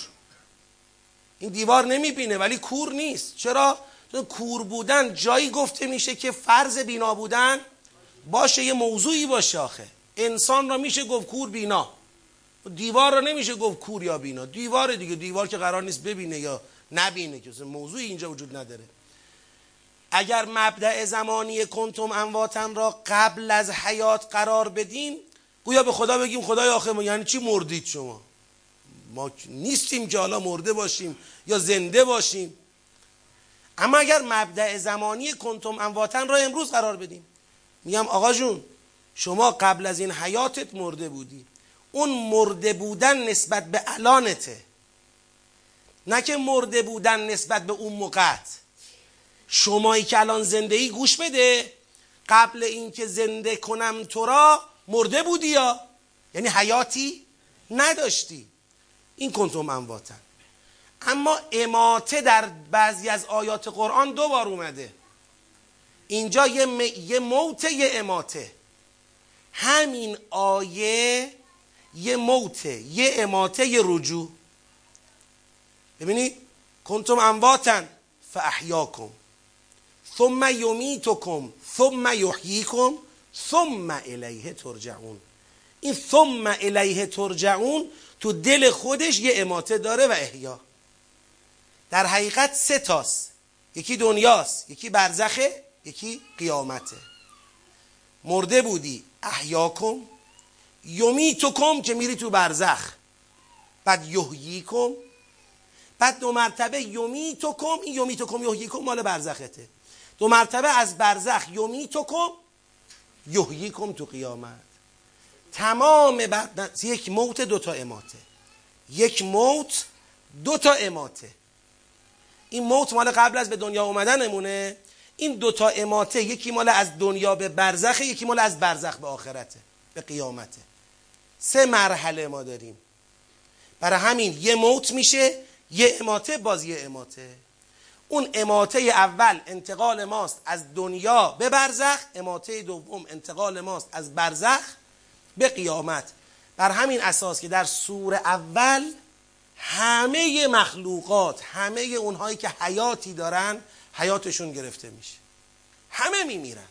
این دیوار نمیبینه ولی کور نیست. چرا؟ چون کور بودن جایی گفته میشه که فرض بینا بودن باشه، یه موضوعی باشه. آخه انسان را میشه گفت کور بینا، دیوار را نمیشه گفت کور یا بینا. دیوار دیگه، دیوار که قرار نیست ببینه یا نبینه، که موضوعی اینجا وجود نداره. اگر مبدأ زمانی کنتم امواتن را قبل از حیات قرار بدیم، گویا به خدا بگیم خدایا آخه ما یعنی چی مردید شما؟ ما نیستیم که حالا مرده باشیم یا زنده باشیم. اما اگر مبدأ زمانی کنتم امواتن را امروز قرار بدیم، میگم آقا جون شما قبل از این حیاتت مرده بودی، اون مرده بودن نسبت به الانته، نه که مرده بودن نسبت به اون موقعت. شمایی که الان زنده‌ای گوش بده، قبل اینکه زنده کنم تو را مرده بودی، یا یعنی حیاتی نداشتی. این کنتم امواتن. اما اماته در بعضی از آیات قرآن دو بار اومده. اینجا یه موته، یه اماته. همین آیه یه موته، یه اماته، یه رجوع. ببینید، کنتم امواتن فاحیاکم ثم یمیتکم ثم یحییکم ثم الیه ترجعون. این ثم الیه ترجعون تو دل خودش یه اماته داره و احیا. در حقیقت سه تاست، یکی دنیاست، یکی برزخه، یکی قیامته. مرده بودی، احیاکم، یمیتکم که میری تو برزخ، بعد یحییکم، بعد دو مرتبه یمیتکم. این یمیتکم یحییکم مال برزخته. دو مرتبه از برزخ یمیتکم یحییکم تو قیامت. تمام بعد یک موت دو تا اماته، یک موت دو تا اماته. این موت مال قبل از به دنیا اومدنمونه، این دو تا اماته یکی مال از دنیا به برزخ، یکی مال از برزخ به آخرته، به قیامته. سه مرحله ما داریم. برای همین یه موت میشه، یه اماته، باز یه اماته. اون اماته اول انتقال ماست از دنیا به برزخ، اماته دوم انتقال ماست از برزخ به قیامت. بر همین اساس که در سوره اول همه مخلوقات، همه اونهایی که حیاتی دارن، حیاتشون گرفته میشه. همه میمیرن،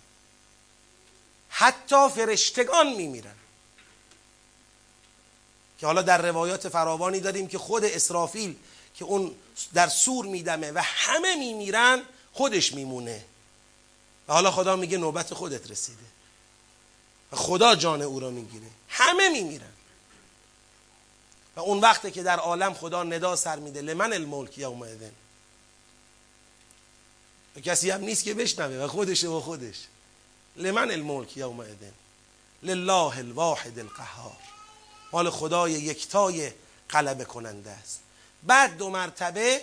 حتی فرشتگان میمیرن، که حالا در روایات فراوانی داریم که خود اسرافیل که اون در سور میدمه و همه میمیرن، خودش میمونه و حالا خدا میگه نوبت خودت رسیده و خدا جان او را میگیره. همه میمیرن و اون وقته که در عالم خدا ندا سر میده لمن الملک یوم اذن، و کسی هم نیست که بشنوه و خودشه و خودش. لمن الملک یوم اذن لله الواحد القهار، مال خدای یکتای غلبه کننده است. بعد دو مرتبه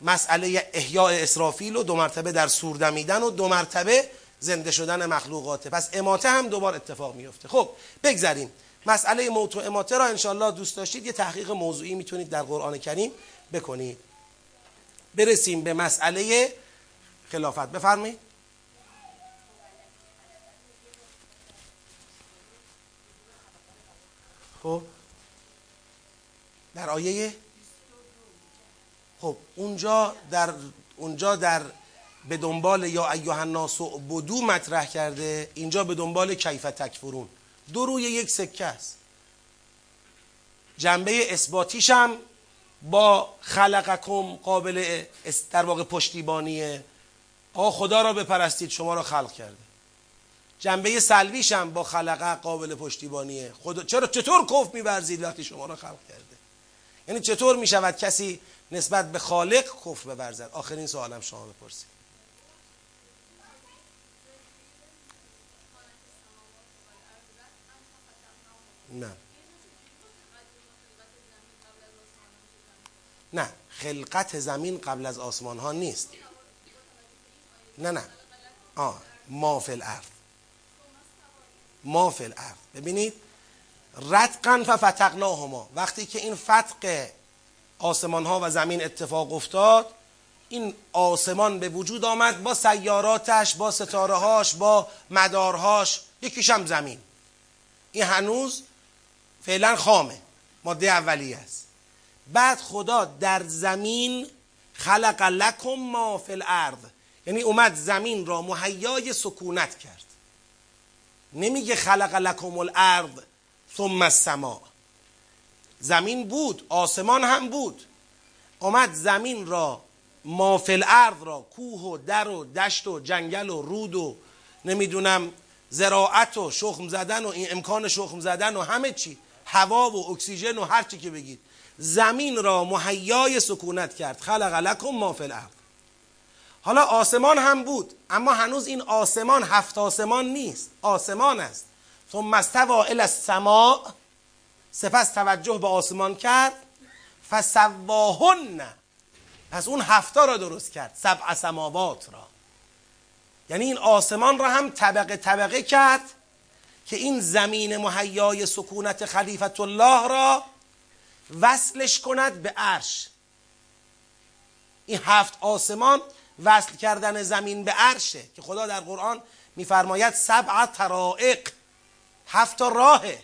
مسئله احیاء اسرافیل و دو مرتبه در سور دمیدن و دو مرتبه زنده شدن مخلوقاته. پس اماته هم دوبار اتفاق میفته. خب بگذاریم مسئله موت و اماته را انشالله دوست داشتید یه تحقیق موضوعی میتونید در قرآن کریم بکنید. برسیم به مسئله خلافت. بفرمایید. خب در آیه، خب اونجا در به دنبال یا ایها الناس اعبدوا مطرح کرده، اینجا به دنبال کیف تکفرون. دو روی یک سکه است. جنبه اثباتیش هم با خلقکم قابل در واقع پشتیبانیه، آقا خدا را بپرستید شما را خلق کرده. جنبه سلبیش هم با خلقه قابل پشتیبانیه، خدا چرا چطور کفر می‌ورزید وقتی شما را خلق کرده؟ یعنی چطور میشود کسی نسبت به خالق کفر بورزد؟ آخرین سوالم شما بپرسید. نه خلقت زمین قبل از آسمان ها نیست. نه ما فی الارض، ما فی الارض. ببینید رتقا ففتقناهما، وقتی که این فتق آسمان ها و زمین اتفاق افتاد، این آسمان به وجود آمد با سیاراتش، با ستاره هاش، با مدارهاش، یکیش هم زمین. این هنوز فعلا خامه، ماده اولیه است. بعد خدا در زمین خلق لکم ما فی الارض، یعنی اومد زمین را مهیای سکونت کرد. نمیگه خلق لکم الارض ثم السماء. زمین بود، آسمان هم بود. اومد زمین را، ما فی الارض را، کوه و در و دشت و جنگل و رود و نمیدونم زراعت و شخم زدن و این امکان شخم زدن و همه چی، هوا و اکسیژن و هر چی که بگید، زمین را مهیای سکونت کرد. خلق لکم ما فی الارض. حالا آسمان هم بود، اما هنوز این آسمان هفت آسمان نیست، آسمان است. ثم استوى الى السماء سپس توجه به آسمان کرد، فسواهن، پس اون 7 را درست کرد، 7 سماوات را. یعنی این آسمان را هم طبقه طبقه کرد که این زمین مهیای سکونت خلیفت الله را وصلش کند به عرش. این 7 آسمان وصل کردن زمین به عرشه که خدا در قرآن میفرماید 7 طرائق، 7 راهه،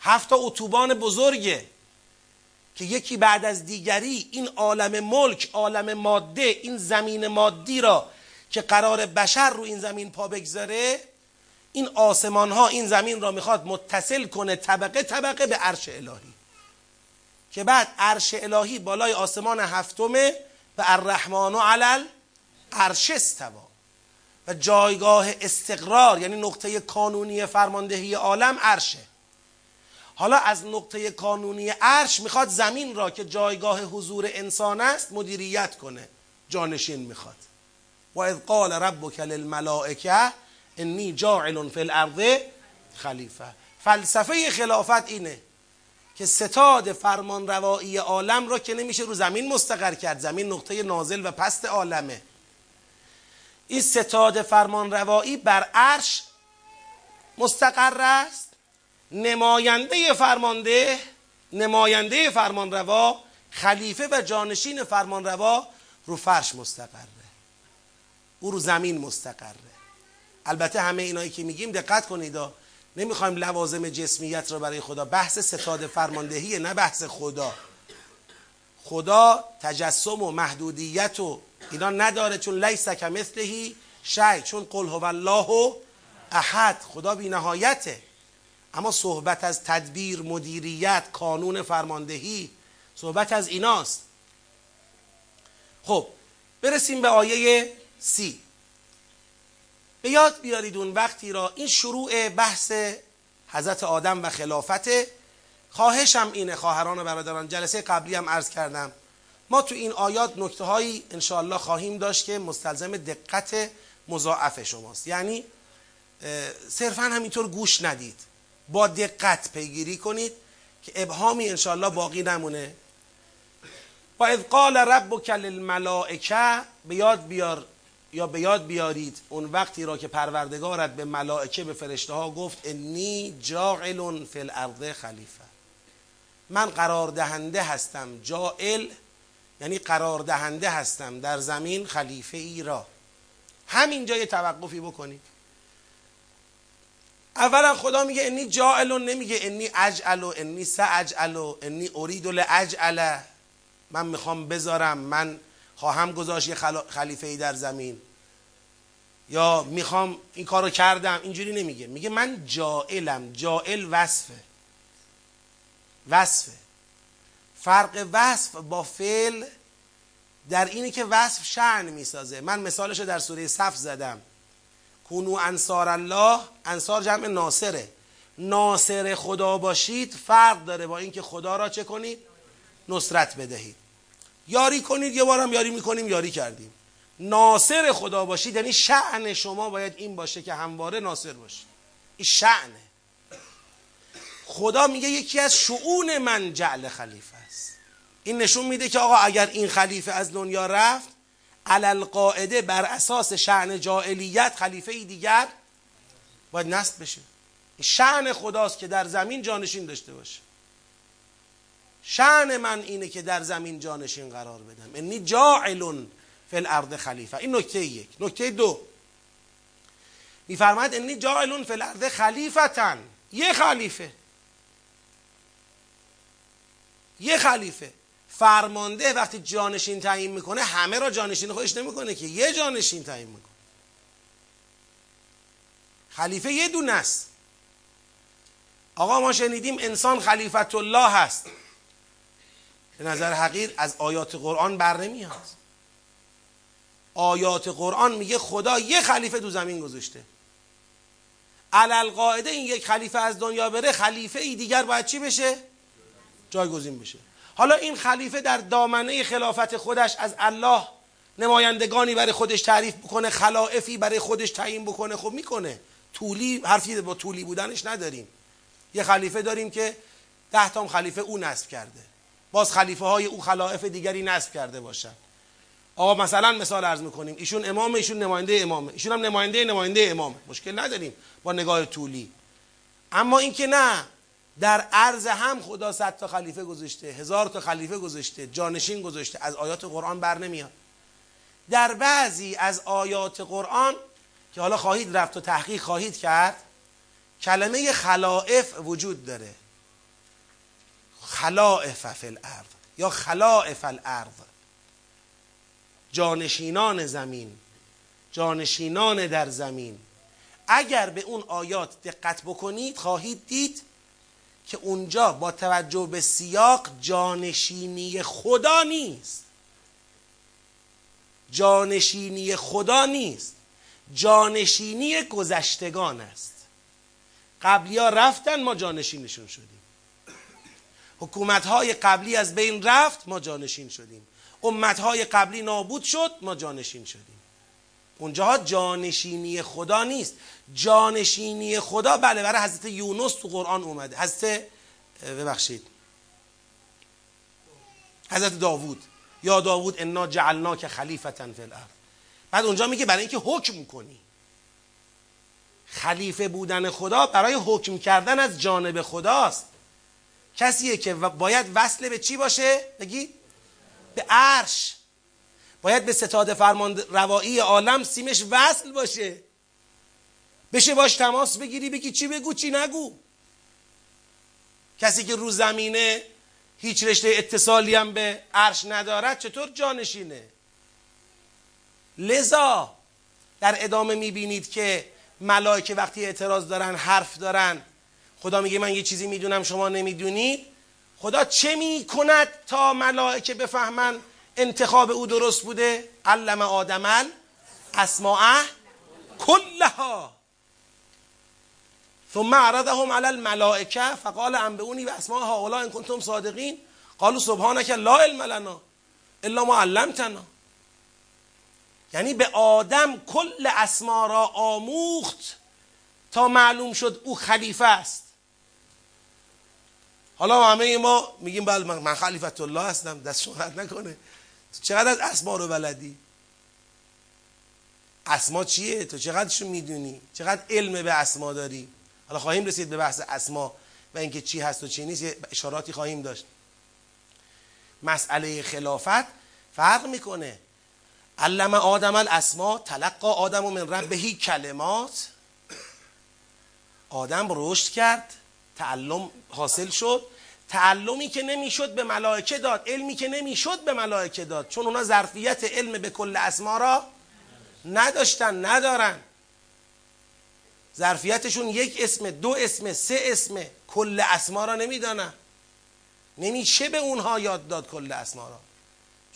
7 اتوبان بزرگه که یکی بعد از دیگری این عالم ملک، عالم ماده، این زمین مادی را که قرار بشر رو این زمین پا بگذاره، این آسمان ها این زمین را میخواد متصل کنه طبقه طبقه به عرش الهی، که بعد عرش الهی بالای آسمان 7مه و الرحمن علی العرش استوا، و جایگاه استقرار یعنی نقطه کانونی فرماندهی عالم عرشه. حالا از نقطه کانونی عرش میخواد زمین را که جایگاه حضور انسان است مدیریت کنه، جانشین میخواد. و اذ قال ربک للملائکه انی جاعل فی الارض خلیفه. فلسفه خلافت اینه که ستاد فرمانروایی عالم را که نمیشه رو زمین مستقر کرد، زمین نقطه نازل و پست عالمه، این ستاد فرمانروایی بر عرش مستقر است، نماینده فرمانروا، خلیفه و جانشین فرمانروا رو فرش مستقره، او رو زمین مستقره. البته همه اینایی که میگیم دقت کنید، نمیخوایم لوازم جسمیت رو برای خدا، بحث ستاد فرماندهیه نه بحث خدا. خدا تجسم و محدودیت و اینا نداره، چون لیس کمثله شیء، چون قل هو الله احد، خدا بی نهایته. اما صحبت از تدبیر، مدیریت، کانون فرماندهی، صحبت از ایناست. خب برسیم به آیه 30. به یاد بیارید اون وقتی را، این شروع بحث حضرت آدم و خلافته. خواهشم اینه خواهران و برادران، جلسه قبلی هم عرض کردم ما تو این آیات نکته هایی انشاءالله خواهیم داشت که مستلزم دقت مضاعف شماست، یعنی صرفا همینطور گوش ندید، با دقت پیگیری کنید که ابهامی انشاءالله باقی نمونه. و اذ قال ربک للملائکه، به یاد بیار یا به یاد بیارید اون وقتی را که پروردگارت به ملائکه، به فرشته ها گفت انی جاعل فی الارض خلیفه، من قرار دهنده هستم، جاعل یعنی قرار دهنده هستم در زمین خلیفه ای را. همینجا یه توقفی بکنید. اولا خدا میگه انی جاعل، نمیگه انی اجعل، انی ساجعل، انی اريد لاجعل، من میخوام بذارم، من خواهم گذاشت یه خلیفه ای در زمین، یا میخوام این کارو کردم، اینجوری نمیگه، میگه من جاعلم. جاعل وصفه. فرق وصف با فعل در اینه که وصف شأن میسازه. من مثالشو در سوره صف زدم، کونو انصار الله، انصار جمع ناصره، ناصر خدا باشید فرق داره با اینکه خدا را چه کنید؟ نصرت بدهید. یاری کنید، یه بارم یاری میکنیم، یاری کردیم. ناصر خدا باشید یعنی شأن شما باید این باشه که همواره ناصر باشید، این شأنه. خدا میگه یکی از شؤون من جعل خلیفه است. این نشون میده که آقا اگر این خلیفه از دنیا رفت، علالقاعده بر اساس شأن جاهلیت خلیفه دیگر باید نصب بشه. این شأن خداست که در زمین جانشین داشته باشه. شأن من اینه که در زمین جانشین قرار بدم. انی جاعل فی الارض خلیفه. این نکته یک. نکته دو، میفرماید انی جاعل فی الارض خلیفه، یه خلیفه. فرمانده وقتی جانشین تعیین میکنه همه را جانشین خودش نمیکنه که، یه جانشین تعیین میکنه. خلیفه یه دونه است. آقا ما شنیدیم انسان خلیفت الله هست، به نظر حقیر از آیات قرآن بر نمیاد. آیات قرآن میگه خدا یه خلیفه دو زمین گذاشته، علالقاعده این یک خلیفه از دنیا بره، خلیفه ای دیگر باید چی بشه؟ جایگزین بشه. حالا این خلیفه در دامنه خلافت خودش از الله نمایندگانی برای خودش تعریف بکنه، خلائفی برای خودش تعیین بکنه، خب میکنه. طولی، حرفی با طولی بودنش نداریم. یه خلیفه داریم که 10 تا خلیفه او نصب کرده، باز خلیفه های او خلائف دیگری نصب کرده باشن. آقا مثلا مثال عرض میکنیم، ایشون امامه، ایشون نماینده امامه، ایشون هم نماینده امامه، مشکل نداریم با نگاه طولی. اما اینکه نه، در عرض هم خدا 100 تا خلیفه گذاشته، 1000 تا خلیفه گذاشته، جانشین گذاشته، از آیات قرآن بر نمیاد. در بعضی از آیات قرآن که حالا خواهید رفت و تحقیق خواهید کرد، کلمه خلائف وجود داره، خلائف فی الارض یا خلائف الارض، جانشینان زمین، جانشینان در زمین. اگر به اون آیات دقت بکنید خواهید دید که اونجا با توجه به سیاق جانشینی خدا نیست، جانشینی خدا نیست، جانشینی گذشتگان است. قبلی‌ها رفتن، ما جانشینشون شدیم. حکومت‌های قبلی از بین رفت، ما جانشین شدیم. امت‌های قبلی نابود شد، ما جانشین شدیم. اونجاها جانشینی خدا نیست. جانشینی خدا بله برای حضرت یونس تو قرآن اومده، حضرت داوود، یا داوود انا جعلناک خلیفة فی الارض. بعد اونجا میگه برای اینکه حکم کنی. خلیفه بودن خدا برای حکم کردن از جانب خداست. کسیه که باید وصل به چی باشه؟ بگی به عرش، باید به ستاد فرمان روایی عالم سیمش وصل باشه، بشه باش تماس بگیری، بگی چی بگو چی نگو. کسی که رو زمینه هیچ رشته اتصالی هم به عرش ندارد چطور جانشینه؟ لذا در ادامه میبینید که ملائکه وقتی اعتراض دارن، حرف دارن، خدا میگه من یه چیزی میدونم شما نمیدونید. خدا چه میکند تا ملائکه بفهمن انتخاب او درست بوده؟ علم آدمن اسماء کلها ثم عرضهم علی الملائکه فقال انبئونی باسماء هؤلاء ان کنتم صادقین قالوا سبحانك لا علم لنا الا ما علمتنا. یعنی به آدم کل اسما را آموخت تا معلوم شد او خلیفه است. حالا همه ما میگیم بله من خلیفت الله هستم، دست شما درد نکنه، تو چقدر از اسما رو بلدی؟ اسما چیه؟ تو چقدرشو میدونی؟ چقدر علم به اسما داری؟ حالا خواهیم رسید به بحث اسما و اینکه چی هست و چی نیست، اشاراتی خواهیم داشت. مسئله خلافت فرق میکنه. علم آدم الاسما تلقا آدم من ربه کلمات، آدم رشد کرد، تعلم حاصل شد، تعلمی که نمیشد به ملائکه داد، علمی که نمیشد به ملائکه داد، چون اونا ظرفیت علم به کل اسما را نداشتن، ندارن. ظرفیتشون 1 اسم، 2 اسم، 3 اسم، کل اسما را نمیدانن، نمیشه به اونها یاد داد کل اسما را،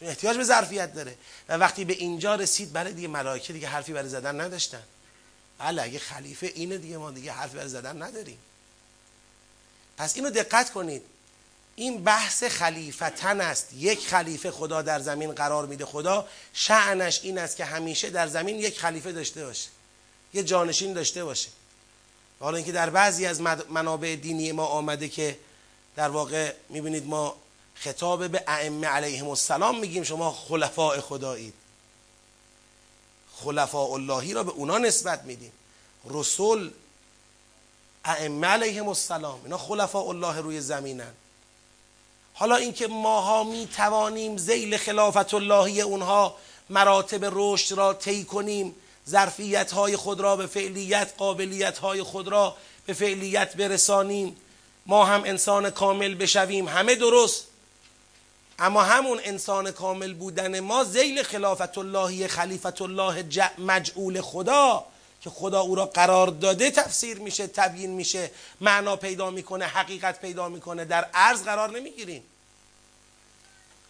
چون احتیاج به ظرفیت داره. و وقتی به اینجا رسید بله دیگه ملائکه دیگه حرفی برای زدن نداشتن. بله اگه خلیفه اینه دیگه ما دیگه حرفی برای زدن نداریم. پس اینو دقت کنید، این بحث خلیفتن است. یک خلیفه خدا در زمین قرار میده. خدا شأنش این است که همیشه در زمین یک خلیفه داشته باشه، یه جانشین داشته باشه. و حالا اینکه در بعضی از منابع دینی ما آمده که در واقع میبینید ما خطاب به ائمه علیهم السلام میگیم شما خلفاء خدایید، خلفاء اللهی را به اونا نسبت میدیم. رسول، ائمه علیهم السلام، اینا خلفاء الله روی زمینن. حالا اینکه ماها میتوانیم ذیل خلافت اللهی اونها مراتب رشد را طی کنیم، ظرفیت های خود را به فعلیت، قابلیت های خود را به فعلیت برسانیم، ما هم انسان کامل بشویم، همه درست. اما همون انسان کامل بودن ما ذیل خلافت اللهی، خلیفت الله مجعول خدا که خدا او را قرار داده تفسیر میشه، تبیین میشه، معنا پیدا میکنه، حقیقت پیدا میکنه. در عرض قرار نمیگیریم.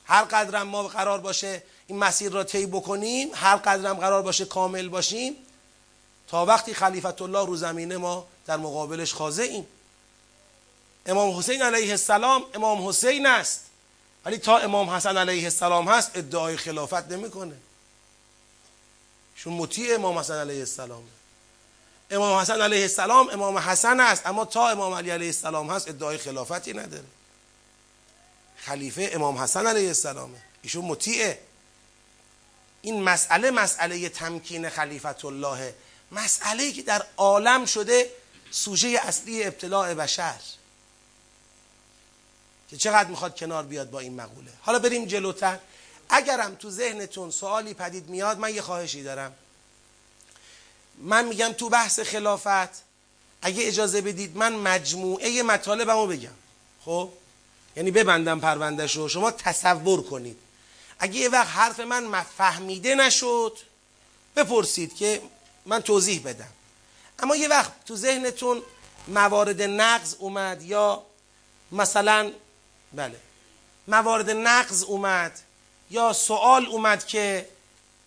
هر قدرم ما قرار باشه این مسیر را طی بکنیم، هر قدرم قرار باشه کامل باشیم، تا وقتی خلیفت الله رو زمینه ما در مقابلش خاضعیم. امام حسین علیه السلام امام حسین است، ولی تا امام حسن علیه السلام هست ادعای خلافت نمیکنه. شون مطیع امام حسن علیه السلام. امام حسن علیه السلام امام حسن است، اما تا امام علی علیه السلام هست ادعای خلافتی نداره. خلیفه امام حسن علیه السلامه، ایشون مطیعه. این مسئله تمکین خلیفت الله، مسئله‌ای که در عالم شده سوژه اصلی ابتلاع بشر، که چقدر میخواد کنار بیاد با این مقوله. حالا بریم جلوتر. اگرم تو ذهنتون سوالی پدید میاد، من یه خواهشی دارم. من میگم تو بحث خلافت اگه اجازه بدید من مجموعه مطالبمو بگم، خب یعنی ببندم پروندهشو، شما تصور کنید اگه یه وقت حرف من فهمیده نشد بپرسید که من توضیح بدم. اما یه وقت تو ذهنتون موارد نقض اومد، یا مثلا بله موارد نقض اومد، یا سوال اومد که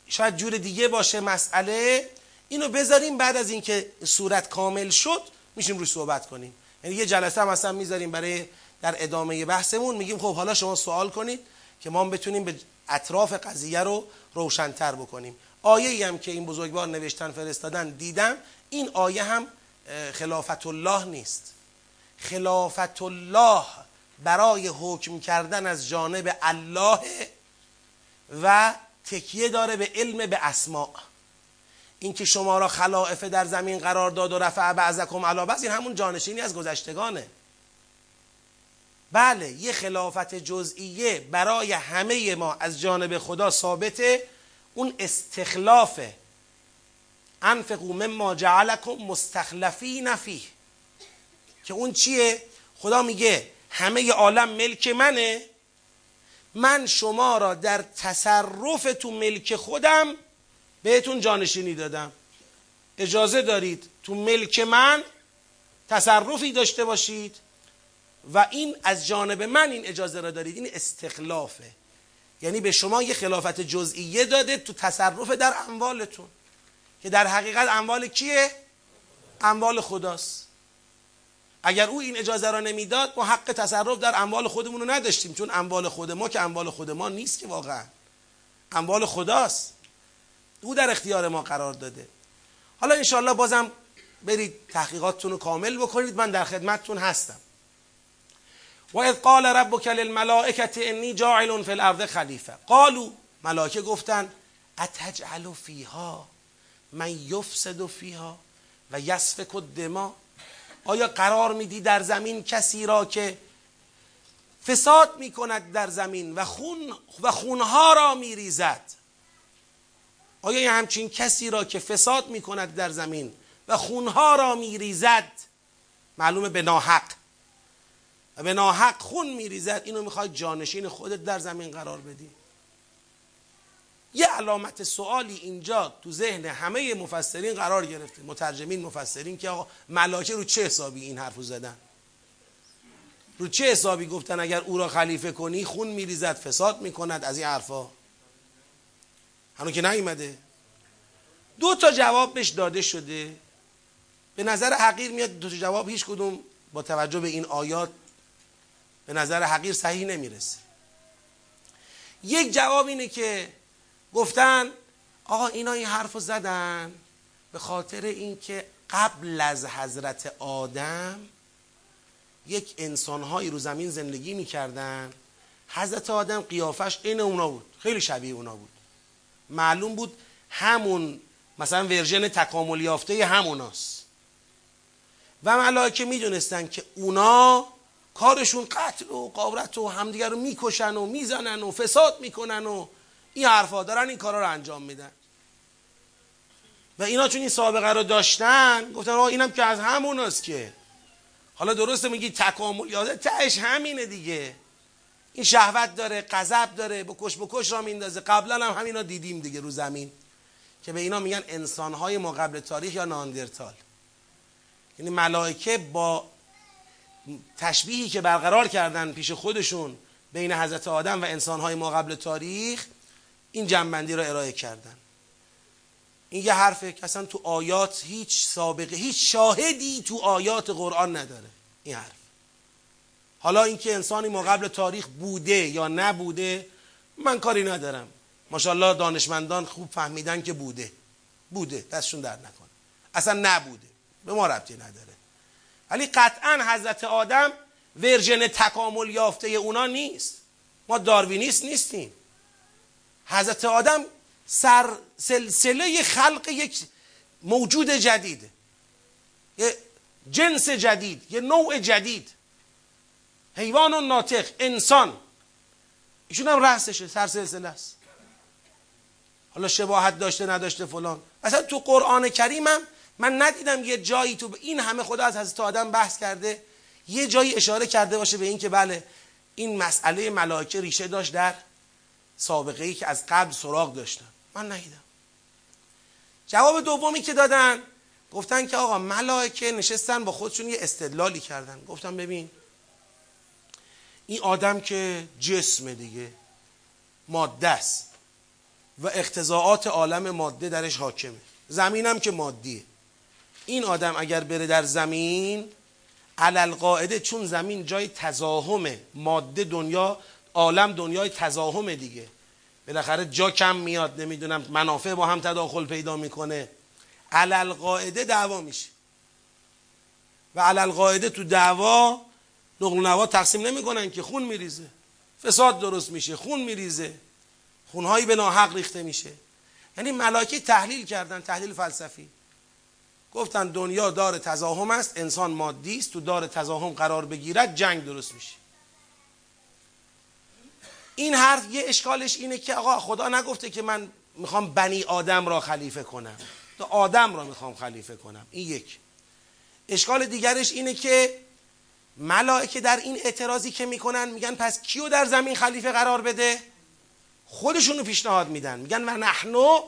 شاید جور دیگه باشه مسئله، اینو بذاریم بعد از اینکه صورت کامل شد میشیم روش صحبت کنیم. یعنی یه جلسه هم اصلا میذاریم برای در ادامه بحثمون، میگیم خب حالا شما سوال کنید که ما هم بتونیم به اطراف قضیه رو روشن‌تر بکنیم. آیه‌ای هم که این بزرگوار نوشتن فرستادن دیدم، این آیه هم خلافت الله نیست. خلافت الله برای حکم کردن از جانب الله و تکیه داره به علم به اسماء. این که شما را خلائف در زمین قرار داد و رفع بعضکم علی بعض، این همون جانشینی از گذشتگانه. بله یه خلافت جزئیه برای همه ما از جانب خدا ثابته، اون استخلافه. انفقوا مما جعلکم مستخلفین فیه، که اون چیه؟ خدا میگه همه عالم ملک منه، من شما را در تصرف تو ملک خودم بهتون جانشینی دادم، اجازه دارید تو ملک من تصرفی داشته باشید و این از جانب من این اجازه را دارید. این استخلافه، یعنی به شما یه خلافت جزئیه داده تو تصرف در اموالتون، که در حقیقت اموال کیه؟ اموال خداست. اگر او این اجازه را نمیداد ما حق تصرف در اموال خودمون رو نداشتیم، چون اموال خود ما که اموال خود ما نیست، که واقعا اموال خداست، او در اختیار ما قرار داده. حالا انشالله بازم برید تحقیقاتتون رو کامل بکنید، من در خدمتتون هستم. و اذ قال ربک للملائکه انی جاعل فی الارض خلیفه قالوا، ملائکه گفتن اتجعل فیها من یفسد فیها و یسفک الدماء، آیا قرار میدی در زمین کسی را که فساد میکند در زمین و خونها را میریزد؟ آیا یه همچین کسی را که فساد میکند در زمین و خونها را میریزد، معلومه به ناحق و به ناحق خون میریزد، اینو میخوای جانشین خودت در زمین قرار بدی؟ یه علامت سوالی اینجا تو ذهن همه مفسرین قرار گرفته، مترجمین، مفسرین، که آقا ملائکه رو چه حسابی این حرفو زدن؟ رو چه حسابی گفتن اگر او را خلیفه کنی خون میریزد، فساد میکند، از این حرفا؟ هنو که نیومده. دو تا جواب بهش داده شده، به نظر حقیر میاد دو تا جواب هیچ کدوم با توجه به این آیات به نظر حقیر صحیح نمیرسه. یک جواب اینه که گفتن آقا اینا این حرفو زدن به خاطر اینکه قبل از حضرت آدم یک انسانهایی رو زمین زندگی میکردن، حضرت آدم قیافش این اونا بود، خیلی شبیه اونا بود، معلوم بود همون مثلا ورژن تکامل یافته هموناست، و ملائکه میدونستن که اونا کارشون قتل و قارت و همدیگر رو میکشن و میزنن و فساد میکنن و این حرفا، دارن این کارا رو انجام میدن، و اینا چون این سابقه رو داشتن گفتن آه اینم که از هموناست، که حالا درسته میگی تکامل یافته، تهش همینه دیگه، این شهوت داره، غضب داره، بکش را میندازه. قبلا هم همینا دیدیم دیگه رو زمین، که به اینا میگن انسانهای ما قبل تاریخ یا ناندرتال. یعنی ملائکه با تشبیهی که برقرار کردن پیش خودشون بین حضرت آدم و انسانهای ما قبل تاریخ این جنبندی را ارائه کردن. این یه حرفه که اصلا تو آیات هیچ سابقه، هیچ شاهدی تو آیات قرآن نداره این حرف. حالا اینکه انسانی ما قبل تاریخ بوده یا نبوده من کاری ندارم، ماشاءالله دانشمندان خوب فهمیدن که بوده، دستشون درد نکنه، اصلا نبوده به ما ربطی نداره. ولی قطعا حضرت آدم ورژن تکامل یافته اونا نیست، ما داروینیست نیستیم. حضرت آدم سلسله خلق یک موجود جدید، یه جنس جدید، یه نوع جدید، حیوان و ناطق، انسان، ایشون هم رأسشه، سلسله است. حالا شباهت داشته نداشته فلان. اصلا تو قرآن کریمم من ندیدم یه جایی تو این همه خدا از حضرت آدم بحث کرده یه جایی اشاره کرده باشه به این که بله این مسئله ملائکه ریشه داشت در سابقه ای که از قبل سراغ داشتن. من ندیدم. جواب دومی که دادن گفتن که آقا ملائکه نشستن با خودشون یه استدلالی کردن. گفتم ببین این آدم که جسم دیگه، ماده است و اقتضاعات عالم ماده درش حاکمه، زمینم که مادیه، این آدم اگر بره در زمین علالقاعده، چون زمین جای تزاهمه، ماده دنیا، عالم دنیای تزاهمه دیگه، بالاخره جا کم میاد، نمیدونم منافع با هم تداخل پیدا میکنه، علالقاعده دعوا میشه و علالقاعده تو دعوا نقل و نوا تقسیم نمیکنن که، خون میریزه، فساد درست میشه، خون میریزه، خونهایی به ناحق ریخته میشه. یعنی ملائکه تحلیل کردن، تحلیل فلسفی، گفتن دنیا دار تزاهم است، انسان مادی است، تو دار تزاهم قرار بگیرد جنگ درست میشه. این حرف یه اشکالش اینه که آقا خدا نگفته که من میخوام بنی آدم را خلیفه کنم، تو آدم را میخوام خلیفه کنم. این یک اشکال. دیگرش اینه که ملائکه در این اعتراضی که میکنن میگن پس کیو در زمین خلیفه قرار بده؟ خودشونو پیشنهاد میدن، میگن و نحنو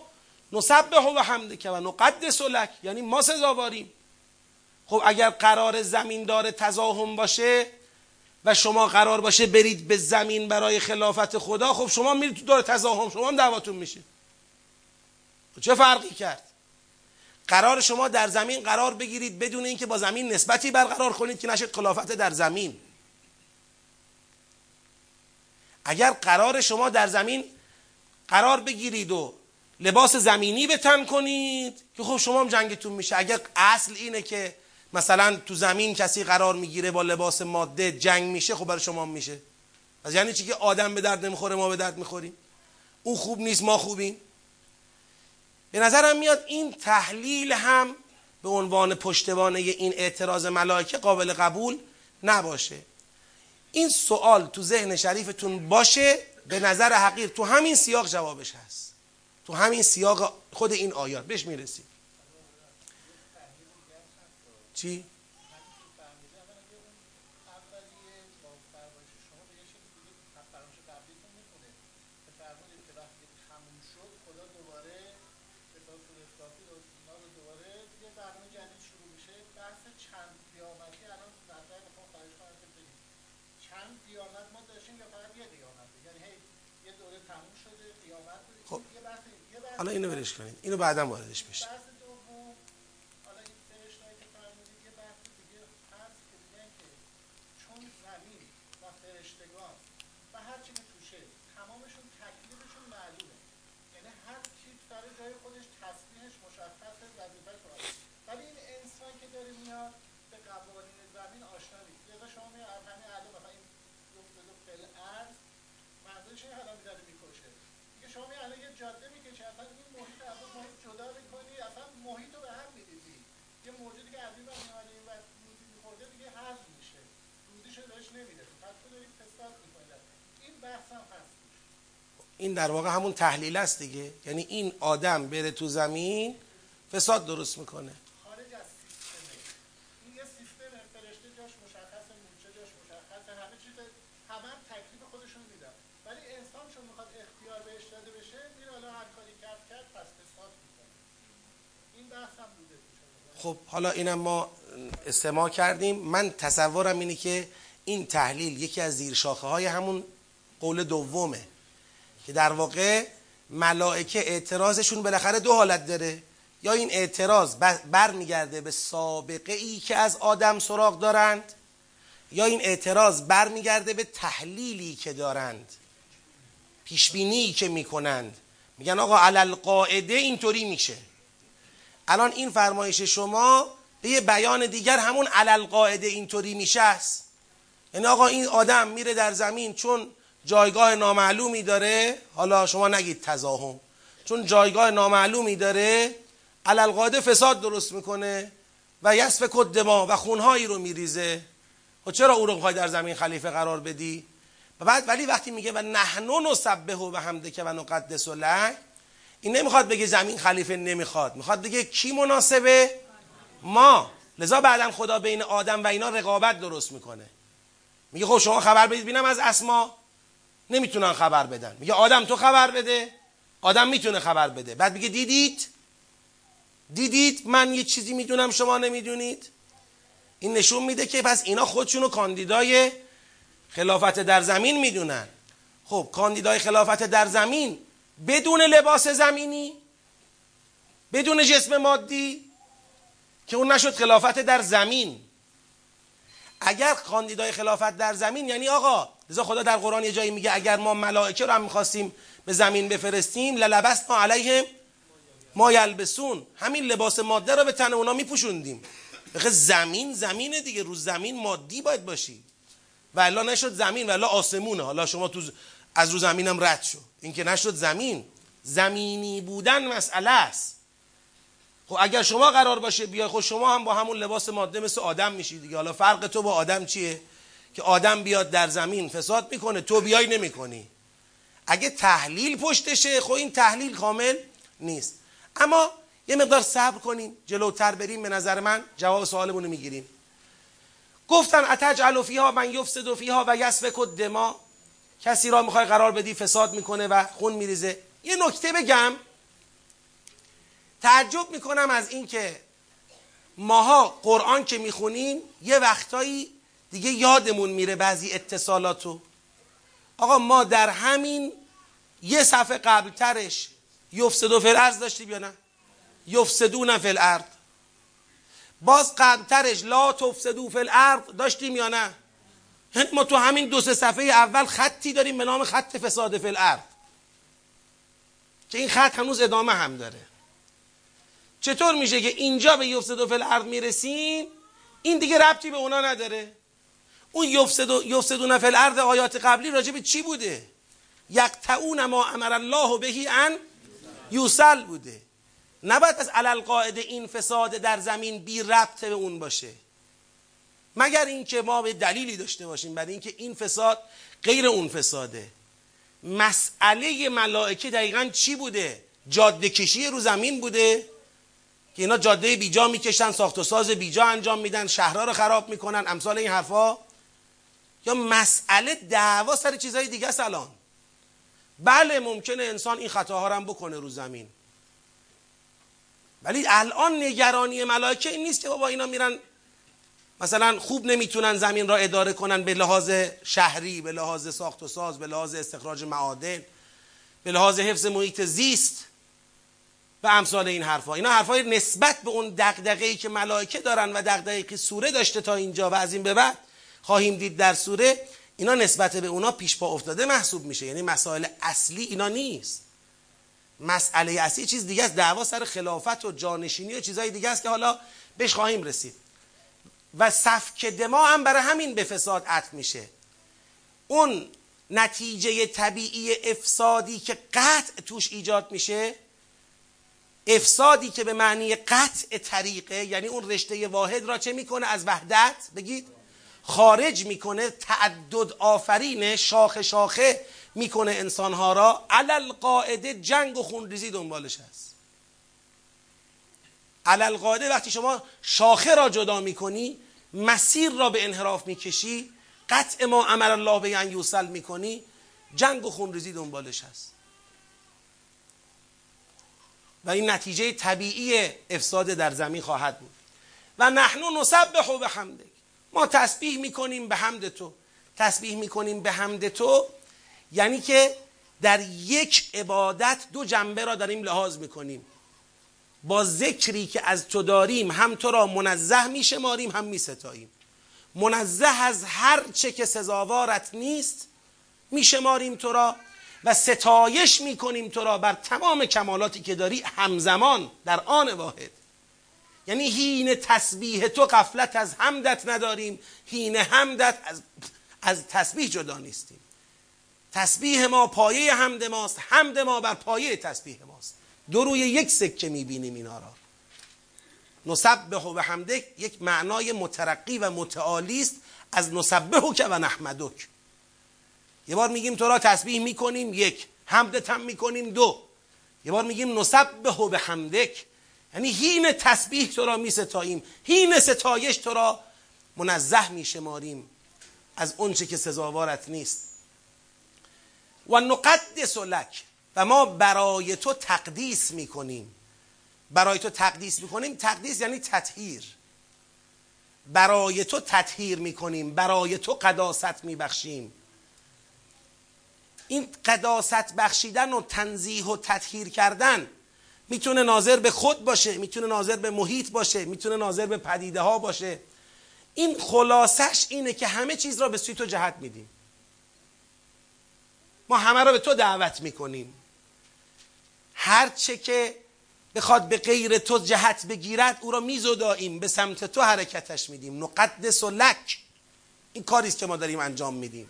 نسبح و حمدک و نقدس لک، یعنی ما سزاواریم. خب اگر قرار زمین داره تزاهم باشه و شما قرار باشه برید به زمین برای خلافت خدا، خب شما میرید تو داره تزاهم، شما هم دعواتون میشه، چه فرقی کرد؟ قرار شما در زمین قرار بگیرید بدون اینکه با زمین نسبتی برقرار کنید که نشه خلافت در زمین. اگر قرار شما در زمین قرار بگیرید و لباس زمینی به تن کنید که خب شما هم جنگتون میشه. اگر اصل اینه که مثلا تو زمین کسی قرار میگیره با لباس ماده جنگ میشه، خب برای شما هم میشه. پس یعنی چی که آدم به درد نمیخوره ما به درد میخوریم؟ اون خوب نیست ما خوبیم؟ به نظرم میاد این تحلیل هم به عنوان پشتوانه این اعتراض ملائکه قابل قبول نباشه. این سوال تو ذهن شریفتون باشه، به نظر حقیر تو همین سیاق جوابش هست، تو همین سیاق خود این آیات بهش میرسیم. چی؟ حالا اینو برش کنید، اینو بعدا واردش بشه. این در واقع همون تحلیل است دیگه، یعنی این آدم بره تو زمین فساد درست میکنه خارج از سیستمه. این یه سیستم فرشته جاش مشخصه، موجه جاش مشخصه، همه چیز همه تکلیف خودشون میدن، ولی انسان چون میخواد اختیار بهش داده بشه میره حالا هر کاری کرد پس فساد میکنه. این بحث هم بوده. خب حالا اینم ما استماع کردیم. من تصورم اینه که این تحلیل یکی از زیرشاخه های همون قول دومه که در واقع ملائکه اعتراضشون بالاخره دو حالت داره، یا این اعتراض برمیگرده به سابقه ای که از آدم سراغ دارند، یا این اعتراض برمیگرده به تحلیلی که دارند، پیشبینی که میکنند، میگن آقا علالقاعده اینطوری میشه. الان این فرمایش شما به یه بیان دیگر همون علالقاعده اینطوری میشه است، یعنی آقا این آدم میره در زمین چون جایگاه نامعلومی داره، حالا شما نگید تزاهم، چون جایگاه نامعلومی داره، علالقاعده فساد درست میکنه و یسف کد ما و خونهایی رو میریزه. خب چرا او رو میخوای در زمین خلیفه قرار بدی؟ و بعد ولی وقتی میگه و نحنون و سبه و بحمدک و نقدس و لک، این نمیخواد بگه زمین خلیفه نمیخواد، میخواد بگه کی مناسبه؟ ما. لذا بعدن خدا بین آدم و اینا رقابت درست میکنه، میگه خب شما خبر بدید ببینم از اسما، نمیتونن خبر بدن، میگه آدم تو خبر بده، آدم میتونه خبر بده. بعد میگه دیدید من یه چیزی میدونم شما نمیدونید. این نشون میده که پس اینا خودشونو کاندیدای خلافت در زمین میدونن. خب کاندیدای خلافت در زمین بدون لباس زمینی، بدون جسم مادی، که اون نشد خلافت در زمین. اگر کاندیدای خلافت در زمین یعنی آقا، لذا خدا در قرآن یه جایی میگه اگر ما ملائکه رو هم میخواستیم به زمین بفرستیم للبسنا علیهم ما یلبسون، همین لباس ماده رو به تن اونا میپوشوندیم. بخه زمین زمینه دیگه، روز زمین مادی باید باشی و الا نشد زمین و الا آسمونه. حالا شما تو از روز زمینم رد شو، این که نشد زمین. زمینی بودن مسئله است. خب اگر شما قرار باشه بیای، خب شما هم با همون لباس ماده مثل آدم میشی دیگه. حالا فرق تو با آدم چیه که آدم بیاد در زمین فساد میکنه، تو بیای نمیکنی؟ اگه تحلیل پشتشه، خب این تحلیل کامل نیست. اما یه مقدار صبر کنیم، جلوتر بریم، به نظر من جواب سوالمون رو میگیریم. گفتن اتجعل فیها من یفسد فیها و یسفک الدماء، کسی را میخوای قرار بدی فساد میکنه و خون میریزه. یه نکته بگم، تعجب میکنم از این که ماها قرآن که میخونیم یه وقتایی دیگه یادمون میره بعضی اتصالاتو. آقا ما در همین یه صفحه قبل ترش یفسدو فی الارض داشتیم یا نه؟ یفسدون فی الارض. باز قبل ترش لا تفسدو فی الارض داشتیم یا نه؟ ما تو همین دو سه صفحه اول خطی داریم به نام خط فساد فی الارض، که این خط هنوز ادامه هم داره. چطور میشه که اینجا به یفسدو فی الارض میرسیم، این دیگه ربطی به اونا نداره؟ اون یفسدون فی الارض آیات قبلی راجع به چی بوده؟ یقطعون ما امر الله بهی ان یوصل بوده. نباید از علالقاعده این فساد در زمین بی ربط به اون باشه، مگر اینکه ما به دلیلی داشته باشیم برای اینکه این فساد غیر اون فساده. مسئله ملائکه دقیقاً چی بوده؟ جاده کشی رو زمین بوده که اینا جاده بیجا میکشن، ساخت و ساز بیجا انجام میدن، شهرها رو خراب میکنن، امثال این حرفا. یا مسئله دعوا سر چیزای دیگه است الان. بله ممکنه انسان این خطاها رو هم بکنه رو زمین، ولی الان نگرانی ملائکه این نیست که بابا اینا میرن مثلا خوب نمیتونن زمین را اداره کنن به لحاظ شهری، به لحاظ ساخت و ساز، به لحاظ استخراج معادن، به لحاظ حفظ محیط زیست و امثال این حرفا. اینا حرفای نسبت به اون دغدغه‌ای که ملائکه دارن و دغدغه‌ای که سوره داشته تا اینجا و از این به بعد خواهیم دید در سوره، اینا نسبت به اونا پیش پا افتاده محسوب میشه. یعنی مسائل اصلی اینا نیست. مسئله اصلی چیز دیگه است، دعوا سر خلافت و جانشینی و چیزای دیگه است که حالا بهش خواهیم رسید. و سفک دما هم برای همین به فساد عطف میشه. اون نتیجه طبیعی افسادی که قطع توش ایجاد میشه، افسادی که به معنی قطع طریقه، یعنی اون رشته واحد را چه میکنه؟ از وحدت بگید خارج میکنه، تعدد آفرینه، شاخه شاخه میکنه انسانها را. علالقاعده جنگ و خونریزی دنبالش هست. علالقاعده وقتی شما شاخه را جدا میکنی، مسیر را به انحراف میکشی، قطع ما امر الله به ان یوصل میکنی، جنگ و خونریزی دنبالش هست و این نتیجه طبیعی افساد در زمین خواهد بود. و نحن نسبح بحمدک، ما تسبیح میکنیم به حمد تو. تسبیح میکنیم به حمد تو یعنی که در یک عبادت دو جنبه را داریم لحاظ میکنیم. با ذکری که از تو داریم هم تو را منزه میشماریم، هم میستاییم. منزه از هر چه که سزاوارت نیست میشماریم تو را و ستایش میکنیم تو را بر تمام کمالاتی که داری همزمان در آن واحد. یعنی هین تسبیح تو غفلت از حمدت نداریم، هین حمدت از تسبیح جدا نیستیم. تسبیح ما پایه حمد ماست، حمد ما بر پایه تسبیح ماست. دو روی یک سکه میبینیم اینا را. نسبح بحمدک یک معنای مترقی و متعالی است از نسبحک و نحمدک. یه بار میگیم تو را تسبیح میکنیم، یک حمدت هم میکنیم، دو. یه بار میگیم نسبح بحمدک، یعنی هین تسبیح تو را میستاییم، هین ستایش تو را منزه میشماریم از اونچه که سزاوارت نیست. و نقدس لک، و ما برای تو تقدیس میکنیم. برای تو تقدیس میکنیم، تقدیس یعنی تطهیر. برای تو تطهیر میکنیم، برای تو قداست میبخشیم. این قداست بخشیدن و تنزیه و تطهیر کردن میتونه ناظر به خود باشه، میتونه ناظر به محیط باشه، میتونه ناظر به پدیده ها باشه. این خلاصش اینه که همه چیز را به سوی تو جهت میدیم. ما همه را به تو دعوت میکنیم. هر چه که بخواد به غیر تو جهت بگیرد او را میزداییم، به سمت تو حرکتش میدیم. نقدس لک، این کاریست که ما داریم انجام میدیم.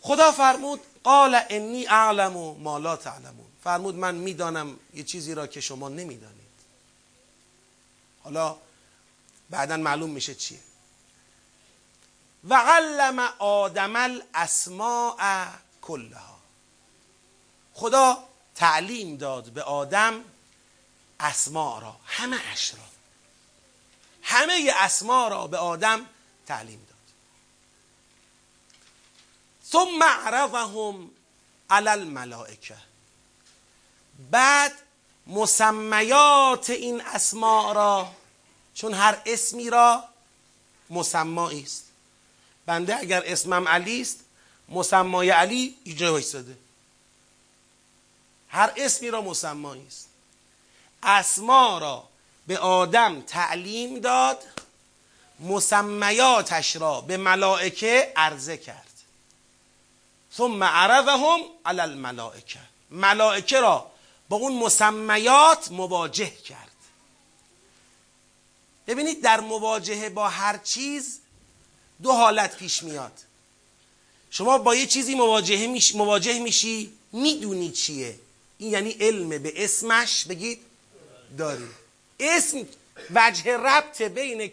خدا فرمود قال انی اعلم و ما لا تعلمون، فرمود من میدانم یه چیزی را که شما نمیدانید. حالا بعدن معلوم میشه چیه. و علم آدم الاسماء کلها، خدا تعلیم داد به آدم اسماء را، همه اش را، همه اسماء را به آدم تعلیم داد. ثم عرضهم علی الملائکه، بعد مسمیات این اسماء را، چون هر اسمی را مسمایی است. بنده اگر اسمم علی است، مسمای علی اینجا وایساده. هر اسمی را مسمایی است. اسما را به آدم تعلیم داد، مسمیاتش را به ملائکه عرضه کرد. ثم عرضهم علی الملائکه، ملائکه را با اون مسمیات مواجه کرد. ببینید در مواجهه با هر چیز دو حالت پیش میاد. شما با یه چیزی مواجه میشی میدونی چیه، این یعنی علم به اسمش بگید داری. اسم وجه ربط بین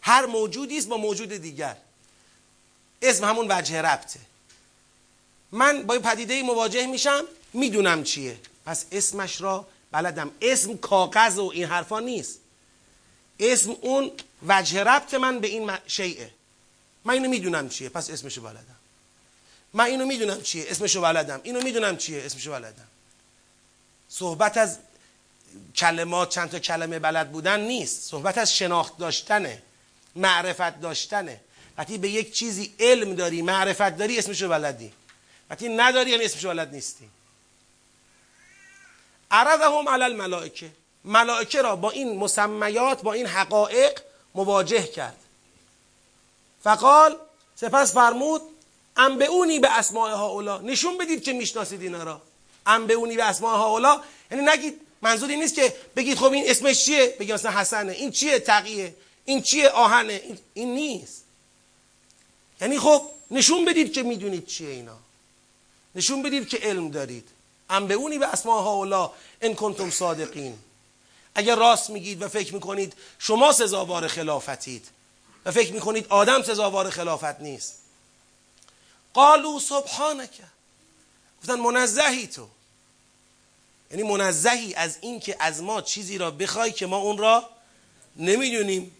هر موجودی است با موجود دیگر. اسم همون وجه ربطه. من با یه پدیده‌ای مواجه میشم میدونم چیه، پس اسمش را بلدم. اسم کاغذ و این حرفا نیست. اسم اون وجه ربط من به این شیئه. من اینو میدونم چیه، پس اسمشو بلدم. من اینو میدونم چیه، اسمشو بلدم. اینو میدونم چیه، اسمشو بلدم. صحبت از کلمات، چند تا کلمه بلد بودن نیست، صحبت از شناخت داشتنه، معرفت داشتنه. وقتی به یک چیزی علم داری، معرفت داری، اسمشو بلدی. وقتی نداری یعنی اسمشو بلد نیستی. عرضهم علی الملائکه، ملائکه را با این مسمیات، با این حقایق مواجه کرد. فقال، سپس فرمود انبئونی به اسماء هاولا، نشون بدید که میشناسید اینا را. انبئونی به اسماء هاولا یعنی نگید، منظور این نیست که بگید خب این اسمش چیه، بگید مثلا حسنه، این چیه تقیه، این چیه آهنه، این نیست. یعنی خب نشون بدید که میدونید چیه اینا، نشون بدید که علم دارید. انبئونی به اسماء هاولا ان کنتم صادقین، اگر راست میگید و فکر میکنید شما سزاوار خلافتید و فکر میکنید آدم سزاوار خلافت نیست. قالوا سبحانك، گفتن منزهی تو، یعنی منزهی از این که از ما چیزی را بخوای که ما اون را نمیدونیم.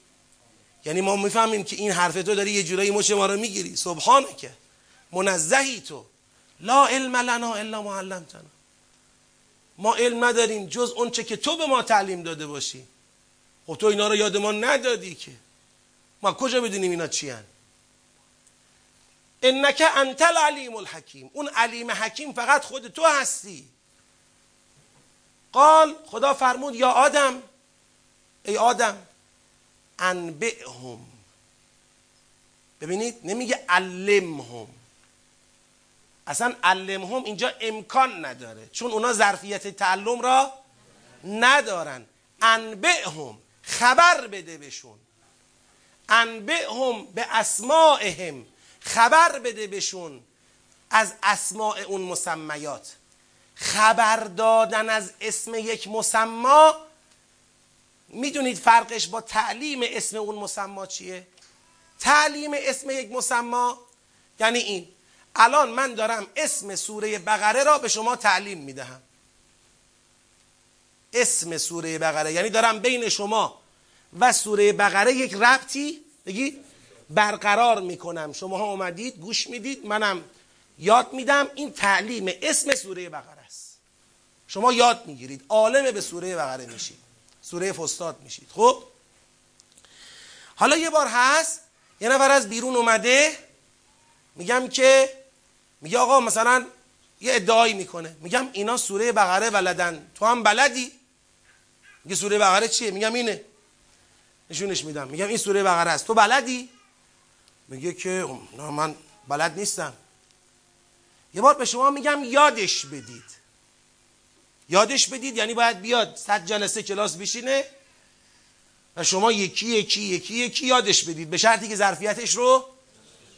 یعنی ما میفهمیم که این حرف تو داری یه جورایی مچ ما را میگیری. سبحانك، منزهی تو. لا علم لنا الا ما علمتنا، ما علم نداریم جز اون چه که تو به ما تعلیم داده باشی. خب تو اینا رو یاد ما ندادی که، ما کجا بدونیم اینا چی هن؟ انک انت العلیم الحکیم، اون علیم حکیم فقط خود تو هستی. قال، خدا فرمود یا آدم، ای آدم انبئهم. ببینید نمیگه علمهم، اصلا علمهم اینجا امکان نداره، چون اونا ظرفیت تعلم را ندارن. انبئهم، خبر بده بهشون. انبئهم به اسمائهم، خبر بده بهشون از اسماء اون مسمیات. خبر دادن از اسم یک مسما، میدونید فرقش با تعلیم اسم اون مسما چیه؟ تعلیم اسم یک مسما یعنی این، الان من دارم اسم سوره بقره را به شما تعلیم میدهم. اسم سوره بقره یعنی دارم بین شما و سوره بقره یک ربطی بگید برقرار میکنم. شما ها اومدید گوش میدید، منم یاد میدم. این تعلیم اسم سوره بقره است. شما یاد میگیرید، عالم به سوره بقره میشید، سوره فستاد میشید. خب حالا یه بار هست یه نفر از بیرون اومده، میگم که میگه آقا مثلا یه ادعایی میکنه، میگم اینا سوره بقره بلدن، تو هم بلدی؟ میگه سوره بقره چیه؟ میگم اینه، نشونش میدم، میگم این سوره بقره است، تو بلدی؟ میگه که نه من بلد نیستم. یه بار به شما میگم یادش بدید. یادش بدید یعنی باید بیاد 100 جلسه کلاس بشینه و شما یکی یکی یکی یکی یادش بدید، به شرطی که ظرفیتش رو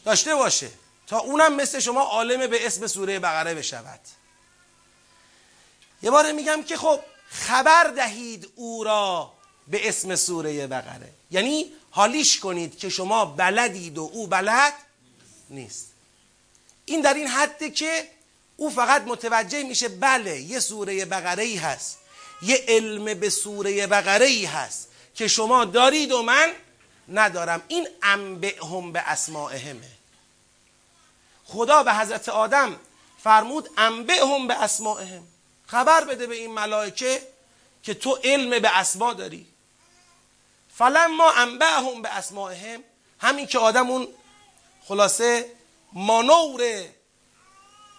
داشته باشه تا اونم مثل شما عالم به اسم سوره بقره بشود. یه بار میگم که خب خبر دهید او را به اسم سوره بقره، یعنی حالیش کنید که شما بلدید و او بلد نیست. این در این حده که او فقط متوجه میشه بله یه سوره بقره‌ای هست، یه علم به سوره بقره‌ای هست که شما دارید و من ندارم. این انبئهم به اسمائهمه. خدا به حضرت آدم فرمود انبئهم به اسمائهم، خبر بده به این ملائکه که تو علم به اسما داری. فلما انبئهم به اسمائهم، همین که آدم اون خلاصه مانور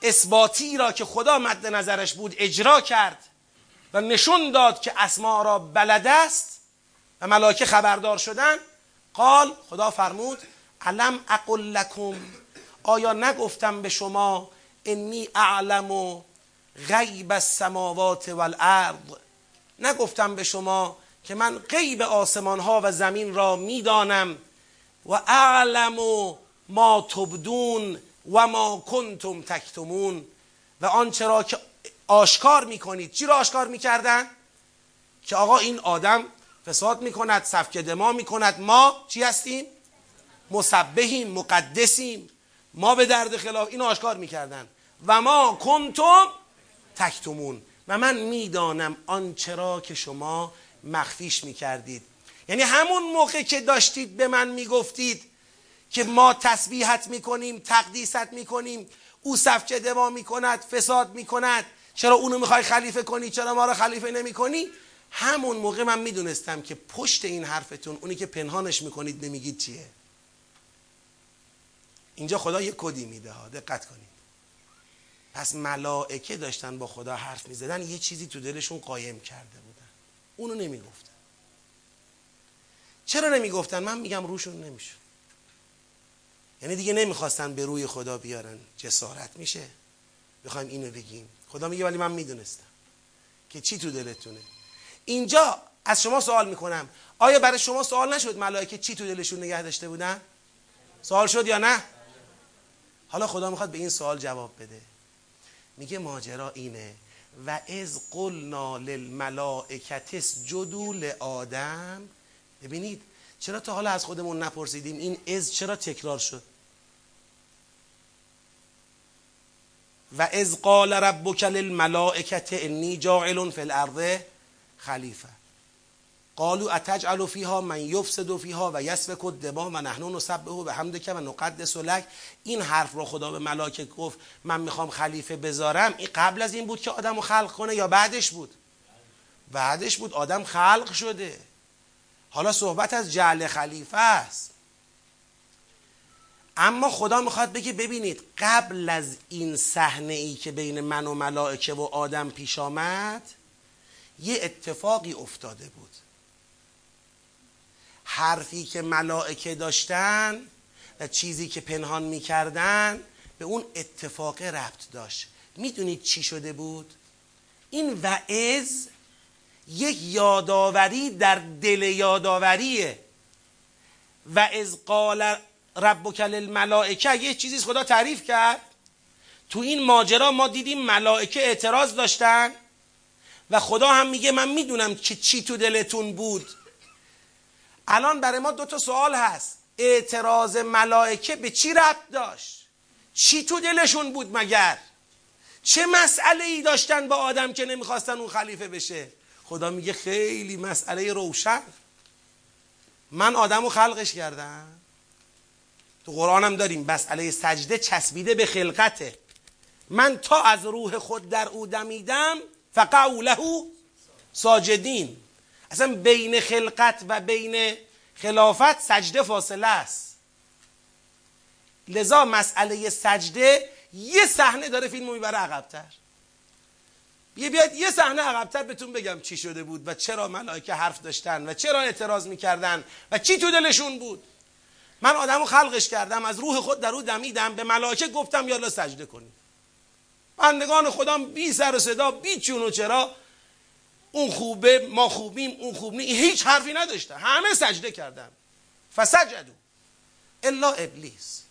اثباتی را که خدا مد نظرش بود اجرا کرد و نشون داد که اسما را بلد است و ملائکه خبردار شدن، قال، خدا فرمود علم اقل لکم، آیا نگفتم به شما انی اعلم غیب السماوات والارض، نگفتم به شما که من غیب آسمان ها و زمین را میدانم و اعلم ما تبدون و ما کنتم تکتمون، و آنچه را که آشکار میکنید. چی را آشکار میکردن؟ که آقا این آدم فساد میکند، سفک دماغ میکند، ما چی هستیم؟ مسبحیم، مقدسیم، ما به درد خلاف، اینو آشکار میکردن. و ما کنتم تکتمون، و من میدانم آنچه را که شما مخفیش میکردید. یعنی همون موقع که داشتید به من میگفتید که ما تسبیحت میکنیم، تقدیست میکنیم، او سفک دماغ میکند، فساد میکند، چرا اونو میخوای خلیفه کنی، چرا ما را خلیفه نمیکنی، همون موقع من میدونستم که پشت این حرفتون، اونی که پنهانش میکنید نمیگید چیه. اینجا خدا یه کدی میده ها، دقت کنید. پس ملائکه داشتن با خدا حرف میزدن، یه چیزی تو دلشون قایم کرده بودن، اونو نمیگفتن. چرا نمیگفتن؟ من میگم روشون نمیشون، یعنی دیگه نمیخواستن به روی خدا بیارن. جسارت میشه بخوایم اینو بگیم. خدا میگه ولی من میدونستم که چی تو دلتونه. اینجا از شما سوال میکنم، آیا برای شما سوال نشد ملائکه چی تو دلشون نگه داشته بودن؟ سوال شد یا نه؟ حالا خدا میخواد به این سوال جواب بده. میگه ماجرا اینه و اذ قلنا للملائکه اسجدوا لآدم. ببینید چرا تا حالا از خودمون نپرسیدیم این اذ چرا تکرار شد؟ و اذ قال ربک للملائکه انی جاعل فی الارض خلیفه قالوا اتجعل فيها من يفسد فيها و يسفك الدماء و نحن نسبح بحمدك و نقدس لك. این حرف رو خدا به ملائکه گفت من میخوام خلیفه بذارم. این قبل از این بود که آدمو خلق کنه یا بعدش بود؟ بعدش بود. آدم خلق شده، حالا صحبت از جعل خلیفه است. اما خدا میخواد بگه ببینید قبل از این صحنه ای که بین من و ملائکه و آدم پیش آمد یه اتفاقی افتاده بود. حرفی که ملائکه داشتن و چیزی که پنهان میکردن به اون اتفاق ربط داشت. میدونید چی شده بود؟ این وعظ یک یاداوری در دل یاداوریه. وعظ قال ربک للملائکه یه چیزی خدا تعریف کرد، تو این ماجرا ما دیدیم ملائکه اعتراض داشتن و خدا هم میگه من میدونم که چی تو دلتون بود. الان برای ما دو تا سوال هست: اعتراض ملائکه به چی ربط داشت؟ چی تو دلشون بود مگر؟ چه مسئله ای داشتن با آدم که نمیخواستن اون خلیفه بشه؟ خدا میگه خیلی مسئله روشن. من آدمو خلقش کردم، تو قرآن هم داریم مسئله سجده چسبیده به خلقته. من تا از روح خود در او دمیدم فقعوا له ساجدین. اصلا بین خلقت و بین خلافت سجده فاصله است، لذا مسئله سجده یه صحنه داره فیلمو میبره عقبتر. بیاید یه صحنه عقبتر بهتون بگم چی شده بود و چرا ملائکه حرف داشتن و چرا اعتراض میکردن و چی تو دلشون بود. من آدمو خلقش کردم، از روح خود در او دمیدم، به ملائکه گفتم یالا سجده کنید. بندگان خودم بی سر و صدا، بی چون و چرا، اون خوبه ما خوبیم، اون خوب نی، هیچ حرفی نداشتن، همه سجده کردن. فسجدوا الا ابلیس،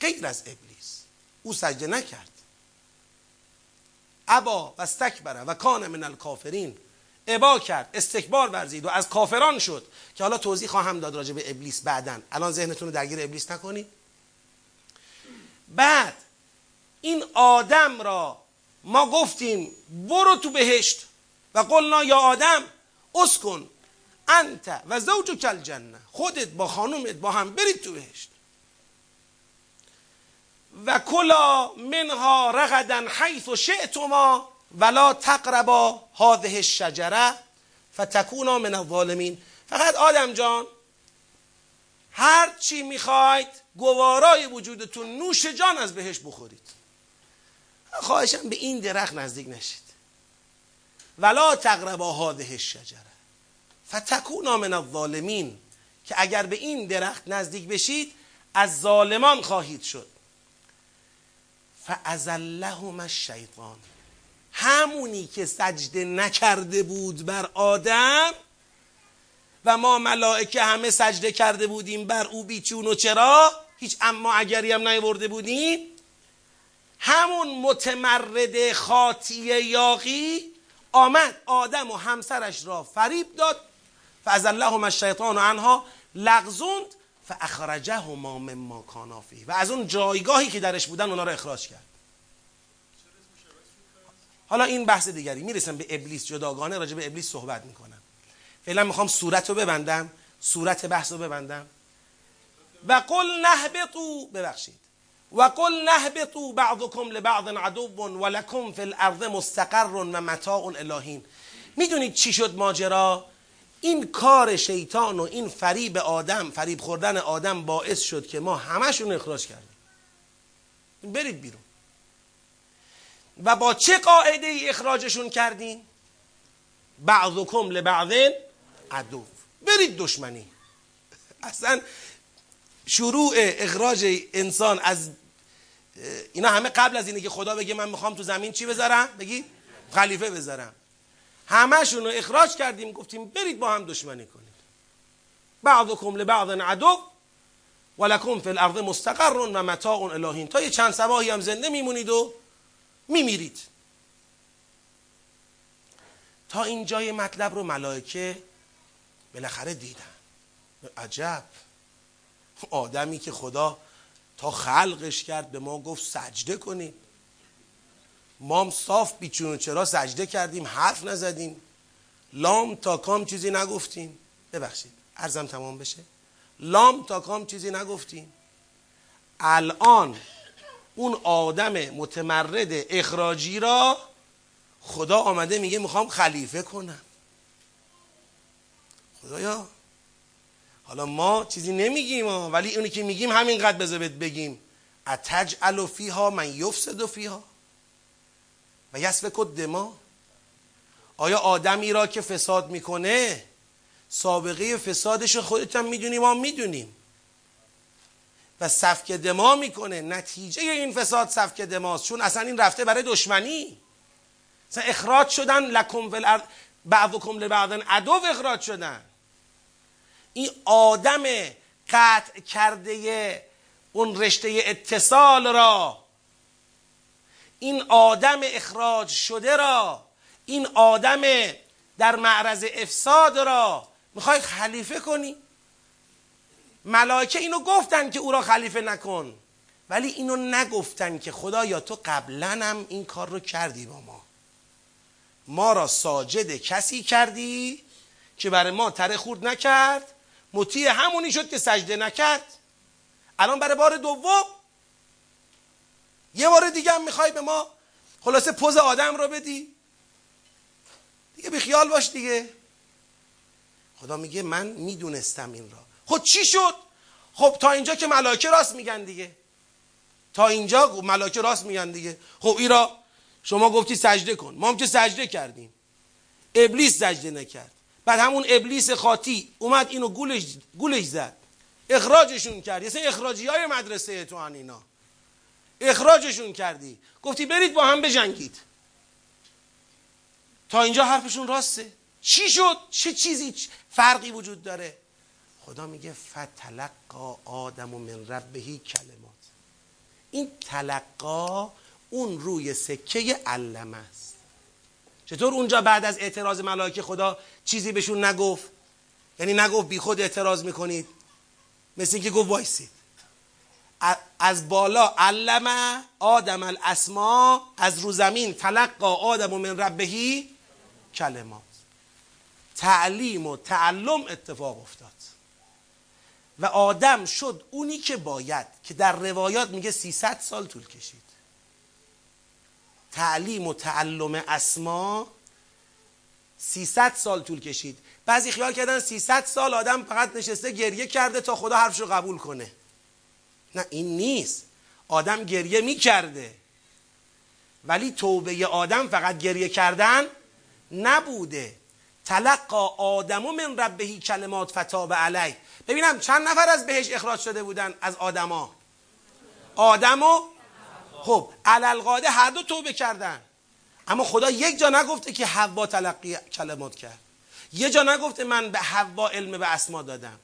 غیر از ابلیس او سجده نکرد. ابا و استکبر و کان من الکافرین، ابا کرد، استکبار ورزید و از کافران شد، که حالا توضیح خواهم داد راجع به ابلیس بعداً. الان ذهنتون رو درگیر ابلیس نکنید. بعد این آدم را ما گفتیم برو تو بهشت و قلنا یا آدم اسکن انت و زوجک الجنه، خودت با خانومت با هم برید تو بهشت و کلا منها رغدا حیث شئتما ولا تقربا هذه الشجره فتکونا من الظالمین. فقط آدم جان هر چی میخواید گوارای وجودتون نوش جان از بهش بخورید، خواهشم به این درخت نزدیک نشید. ولا تقربا هذه الشجره فتکونا من الظالمین، که اگر به این درخت نزدیک بشید از ظالمان خواهید شد. فازلهم الشیطان، همونی که سجده نکرده بود بر آدم و ما ملائکه همه سجده کرده بودیم بر او بیچون و چرا، هیچ اما اگری هم نیورده بودیم، همون متمرد خاطی یاغی آمد آدم و همسرش را فریب داد. فازلهم الشیطان عنها لغزوند فاخرجهما مما کانا فیه، و از اون جایگاهی که درش بودن اونا را اخراج کرد. حالا این بحث دیگری، میرسم به ابلیس، جداگانه راجع به ابلیس صحبت میکنم. فعلا میخوام صورت رو ببندم، صورت بحث رو ببندم. و قل نهبطوا بعضکم لبعض عدو ولکم فی الارض مستقر و متاع الهین. میدونید چی شد ماجرا؟ این کار شیطان و این فریب آدم، فریب خوردن آدم، باعث شد که ما همشون اخراج کردیم، برید بیرون. و با چه قاعده ای اخراجشون کردین؟ بعضکم لبعض عدو، برید دشمنی. اصلا شروع اخراج انسان از اینا همه قبل از اینه که خدا بگه من میخوام تو زمین چی بذارم، بگی خلیفه بذارم، همشون رو اخراج کردیم، گفتیم برید با هم دشمنی کنید. بعضکم لبعض عدو ولکم فی الارض مستقر و متاع الهین، تا یه چند صباحی هم زنده میمونید و میمیرید. تا این جای مطلب رو ملائکه بالاخره دیدن. عجب، آدمی که خدا تا خلقش کرد به ما گفت سجده کنید، ما هم صاف بیچون چرا سجده کردیم، حرف نزدیم، لام تا کام چیزی نگفتیم. ببخشید عرضم تمام بشه، لام تا کام چیزی نگفتیم. الان اون آدم متمرد اخراجی را خدا آمده میگه میخوام خلیفه کنم. خدایا حالا ما چیزی نمیگیم، ولی اونی که میگیم همینقدر بذارت بگیم اتجعل فیها من یفسد فیها و یسفک الدماء. آیا آدمی را که فساد میکنه سابقه فسادش خودت هم میدونی، ما میدونیم، و سفک دما میکنه، نتیجه این فساد سفک دماست، چون اصلا این رفته برای دشمنی، اصلا اخراج شدن، لکم فی الارض بعضکم لبعض عدو، اخراج شدن. این آدم قطع کرده اون رشته اتصال را این آدم اخراج شده را، این آدم در معرض افساد را میخوای خلیفه کنی؟ ملائکه اینو گفتن که او را خلیفه نکن، ولی اینو نگفتن که خدایا تو قبلن هم این کار رو کردی با ما، ما را ساجد کسی کردی که برای ما تره خورد نکرد، مطیع همونی شد که سجده نکرد. الان برای بار دوم یه بار دیگه هم میخوای به ما خلاصه پوز آدم رو بدی؟ دیگه بیخیال باش دیگه. خدا میگه من میدونستم این را. خب چی شد؟ خب تا اینجا که ملائکه راست میگن دیگه، تا اینجا ملائکه راست میگن دیگه. خب این را شما گفتی سجده کن، ما هم که سجده کردیم، ابلیس سجده نکرد، بعد همون ابلیس خاطی اومد اینو گولش زد، اخراجشون کرد. یعنی اخراجی های مدرسه تو ان اینا اخراجشون کردی، گفتی برید با هم بجنگید. تا اینجا حرفشون راسته. چی شد؟ چه چیزی فرقی وجود داره؟ خدا میگه فتلقا آدم من ربهی کلمات. این تلقا اون روی سکه علمه است. چطور اونجا بعد از اعتراض ملائکه خدا چیزی بهشون نگفت؟ یعنی نگفت بی خود اعتراض میکنید، مثل اینکه گفت وایسید. از بالا علمه آدم الاسما، از رو زمین تلقا آدم من ربهی کلمات. تعلیم و تعلم اتفاق افتاد و آدم شد اونی که باید، که در روایات میگه 300 سال طول کشید. تعلیم و تعلم اسما 300 سال طول کشید. بعضی خیال کردن 300 سال آدم فقط نشسته گریه کرده تا خدا حرفشو قبول کنه. نه، این نیست. آدم گریه میکرده، ولی توبه آدم فقط گریه کردن نبوده. تلقا آدم من ربهی کلمات فتاب علیه. ببینم چند نفر از بهش اخراج شده بودن از آدما؟ آدم و خب علالقاده هر دو توبه کردن، اما خدا یک جا نگفته که حوا تلقی کلمات کرد، یه جا نگفته من به حوا علم به اسما دادم.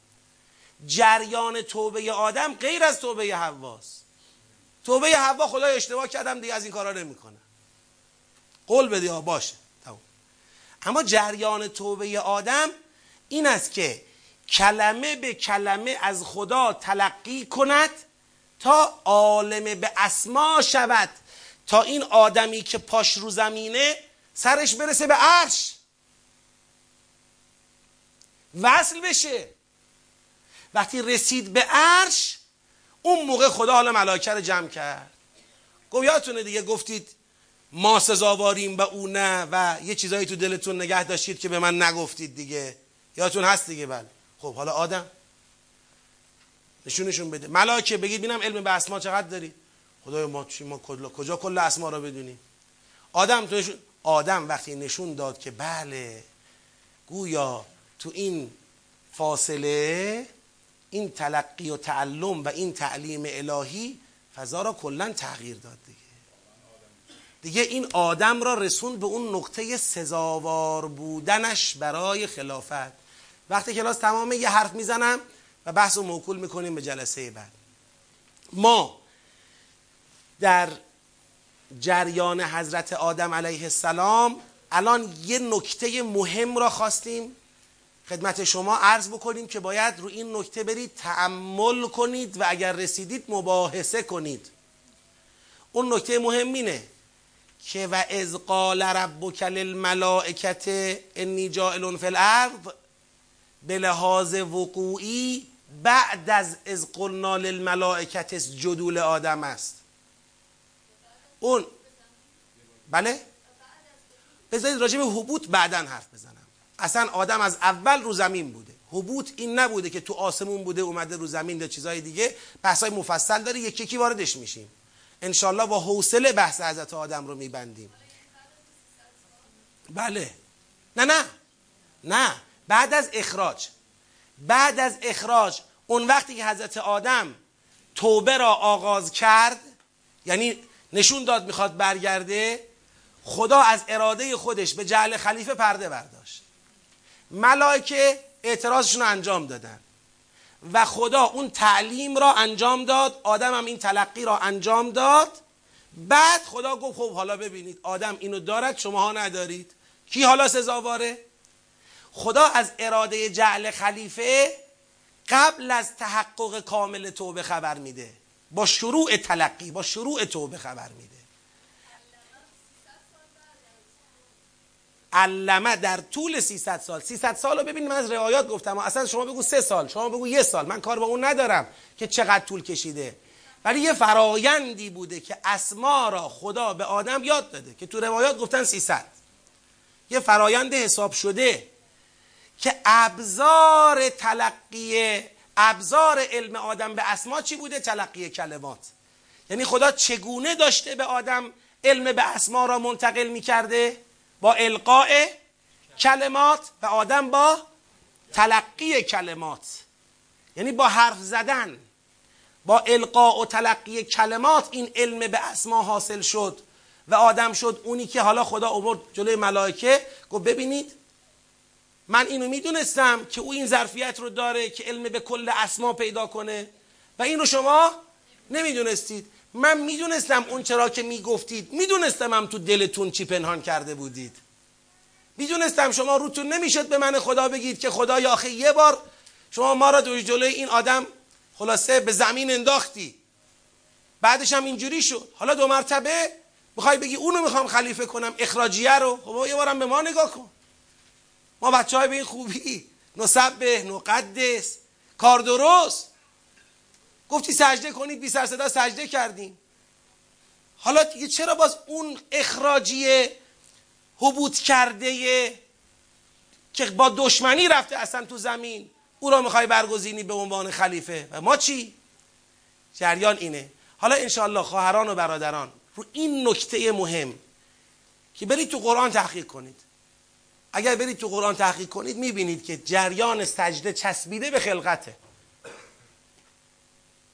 جریان توبه آدم غیر از توبه حواست. توبه حوا خدا اشتباه کردم دیگه از این کارا نمیکنه، قول بده ها باشه تمام. اما جریان توبه آدم این است که کلمه به کلمه از خدا تلقی کند تا عالم به اسما شود، تا این آدمی که پاش رو زمینه سرش برسه به عرش، وصل بشه. وقتی رسید به عرش اون موقع خدا حالا ملائکه رو جمع کرد. گفت یادتونه دیگه گفتید ما سزاواریم و او نه، و یه چیزایی تو دلتون نگه داشتید که به من نگفتید دیگه، یادتون هست دیگه؟ بله. خب حالا آدم نشونشون بده، ملائکه بگید ببینم علم به اسما چقدر داری؟ خدای ما کجا کل اسما را بدونیم؟ آدم تو نشون. آدم وقتی نشون داد که بله گویا تو این فاصله این تلقی و تعلم و این تعلیم الهی فضا را کلا تغییر داد دیگه این آدم را رسون به اون نقطه سزاوار بودنش برای خلافت. وقتی کلاس تمامه یه حرف میزنم و بحث رو موکول میکنیم به جلسه بعد. ما در جریان حضرت آدم علیه السلام الان یه نکته مهم را خواستیم خدمت شما عرض بکنیم که باید رو این نکته برید تأمل کنید و اگر رسیدید مباحثه کنید. اون نکته مهم اینه که و اذ قال ربک للملائکه انی جاعل فی الارض، به لحاظ وقوعی بعد از قلنا للملائکه اسجدوا لآدم است. اون بله بذارید راجع به هبوط بعدن حرف بزنم. اصلا آدم از اول رو زمین بوده. هبوط این نبوده که تو آسمون بوده اومده رو زمین. یا چیزای دیگه بحثای مفصل داره، یکی یکی واردش میشیم ان شاء الله. با حوصله بحث حضرت آدم رو میبندیم. بله. نه بعد از اخراج اون وقتی که حضرت آدم توبه را آغاز کرد، یعنی نشون داد میخواد برگرده، خدا از اراده خودش به جعل خلیفه پرده برداشت. ملائکه اعتراضشون رو انجام دادن و خدا اون تعلیم را انجام داد، آدم هم این تلقی را انجام داد بعد خدا گفت خب حالا ببینید آدم اینو دارد شماها ندارید، کی حالا سزاواره؟ خدا از اراده جعل خلیفه قبل از تحقق کامل توبه خبر میده، با شروع تلقی، با شروع توبه خبر میده. علمه در طول 300 سال، 300 سال رو ببینید من از روایات گفتم، اصلا شما بگو 3 سال، شما بگو 1 سال، من کار با اون ندارم که چقدر طول کشیده، ولی یه فرایندی بوده که اسما را خدا به آدم یاد داده که تو روایات گفتن 300. یه فرایند حساب شده که ابزار تلقی، ابزار علم آدم به اسما چی بوده؟ تلقی کلمات. یعنی خدا چگونه داشته به آدم علم به اسما را منتقل می‌کرده؟ با القاء کلمات و آدم با تلقی کلمات، یعنی با حرف زدن، با القاء و تلقی کلمات این علم به اسما حاصل شد و آدم شد اونی که حالا خدا آورد جلوی ملائکه گفت ببینید من اینو میدونستم که او این ظرفیت رو داره که علم به کل اسما پیدا کنه و اینو شما نمیدونستید، من میدونستم اون چرا که میگفتید، میدونستم هم تو دلتون چی پنهان کرده بودید، میدونستم شما روتون نمیشد به من خدا بگید که خدا یا آخه یه بار شما ما را در جلوی این آدم خلاصه به زمین انداختی، بعدش هم اینجوری شد، حالا دو مرتبه میخوای بگی اونو میخوام خلیفه کنم، اخراجیه رو، خب یه بارم به ما نگاه کن، ما بچهای به این خوبی نسبح نقدس کار درست، گفتی سجده کنید بی سر صدا سجده کردیم، حالا دیگه چرا باز اون اخراجیه هبوط کرده که با دشمنی رفته اصلا تو زمین او را میخوای برگزینی به عنوان خلیفه و ما چی؟ جریان اینه. حالا انشاءالله خواهران و برادران رو این نکته مهم که برید تو قرآن تحقیق کنید، اگر برید تو قرآن تحقیق کنید میبینید که جریان سجده چسبیده به خلقته،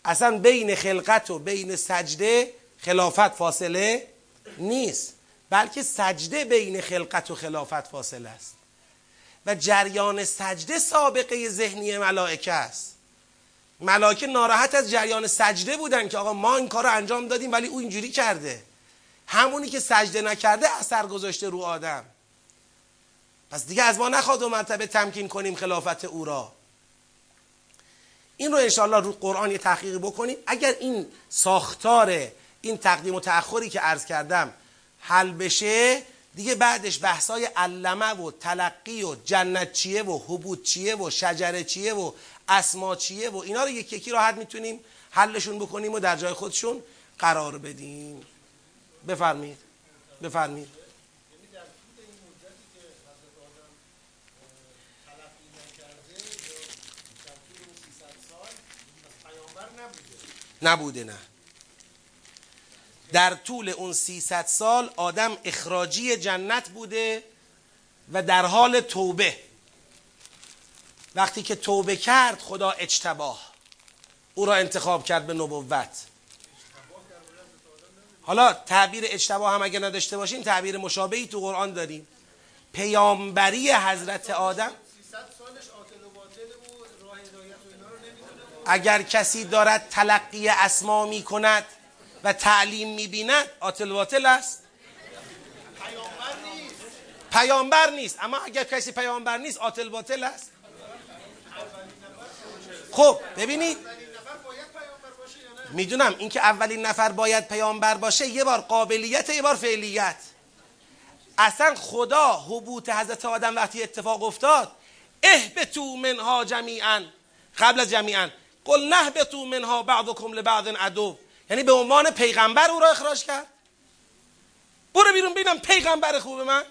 اصلا بین خلقت و بین سجده خلافت فاصله نیست، بلکه سجده بین خلقت و خلافت فاصله است و جریان سجده سابقه ذهنی ملائکه است. ملائکه ناراحت از جریان سجده بودن که آقا ما این کار رو انجام دادیم ولی او اینجوری کرده، همونی که سجده نکرده اثر گذاشته رو آدم، پس دیگه از ما نخواد و مرتبه تمکین کنیم خلافت او را. این رو انشاءالله رو قرآن یه تحقیقی بکنید، اگر این ساختار این تقدیم و تأخری که عرض کردم حل بشه دیگه بعدش بحثای علمه و تلقی و جنت چیه و حبوط چیه و شجره چیه و اسما چیه و اینا رو یکی یکی راحت میتونیم حلشون بکنیم و در جای خودشون قرار بدیم. بفرمید بفرمید. نبوده نه، در طول اون 300 سال آدم اخراجی جنت بوده و در حال توبه، وقتی که توبه کرد خدا اجتباه او را انتخاب کرد به نبوت. حالا تعبیر اجتباه هم اگه نداشته باشیم تعبیر مشابهی تو قرآن داریم، پیامبری حضرت آدم. اگر کسی دارد تلقی اسما می کند و تعلیم می بیند آتل باطل است، پیامبر نیست. اما اگر کسی پیامبر نیست آتل باطل است. خب ببینید میدونم اینکه اولین نفر باید پیامبر باشه یه بار قابلیت یه بار فعلیت، اصلا خدا حبوط حضرت آدم وقتی اتفاق افتاد اهبطوا منها جمیعا قبل از جمیعا قل نهبطوا منها بعضکم لبعض عدو، یعنی به عنوان پیغمبر او را اخراج کرد، برو بیرون ببینم پیغمبر خوب من،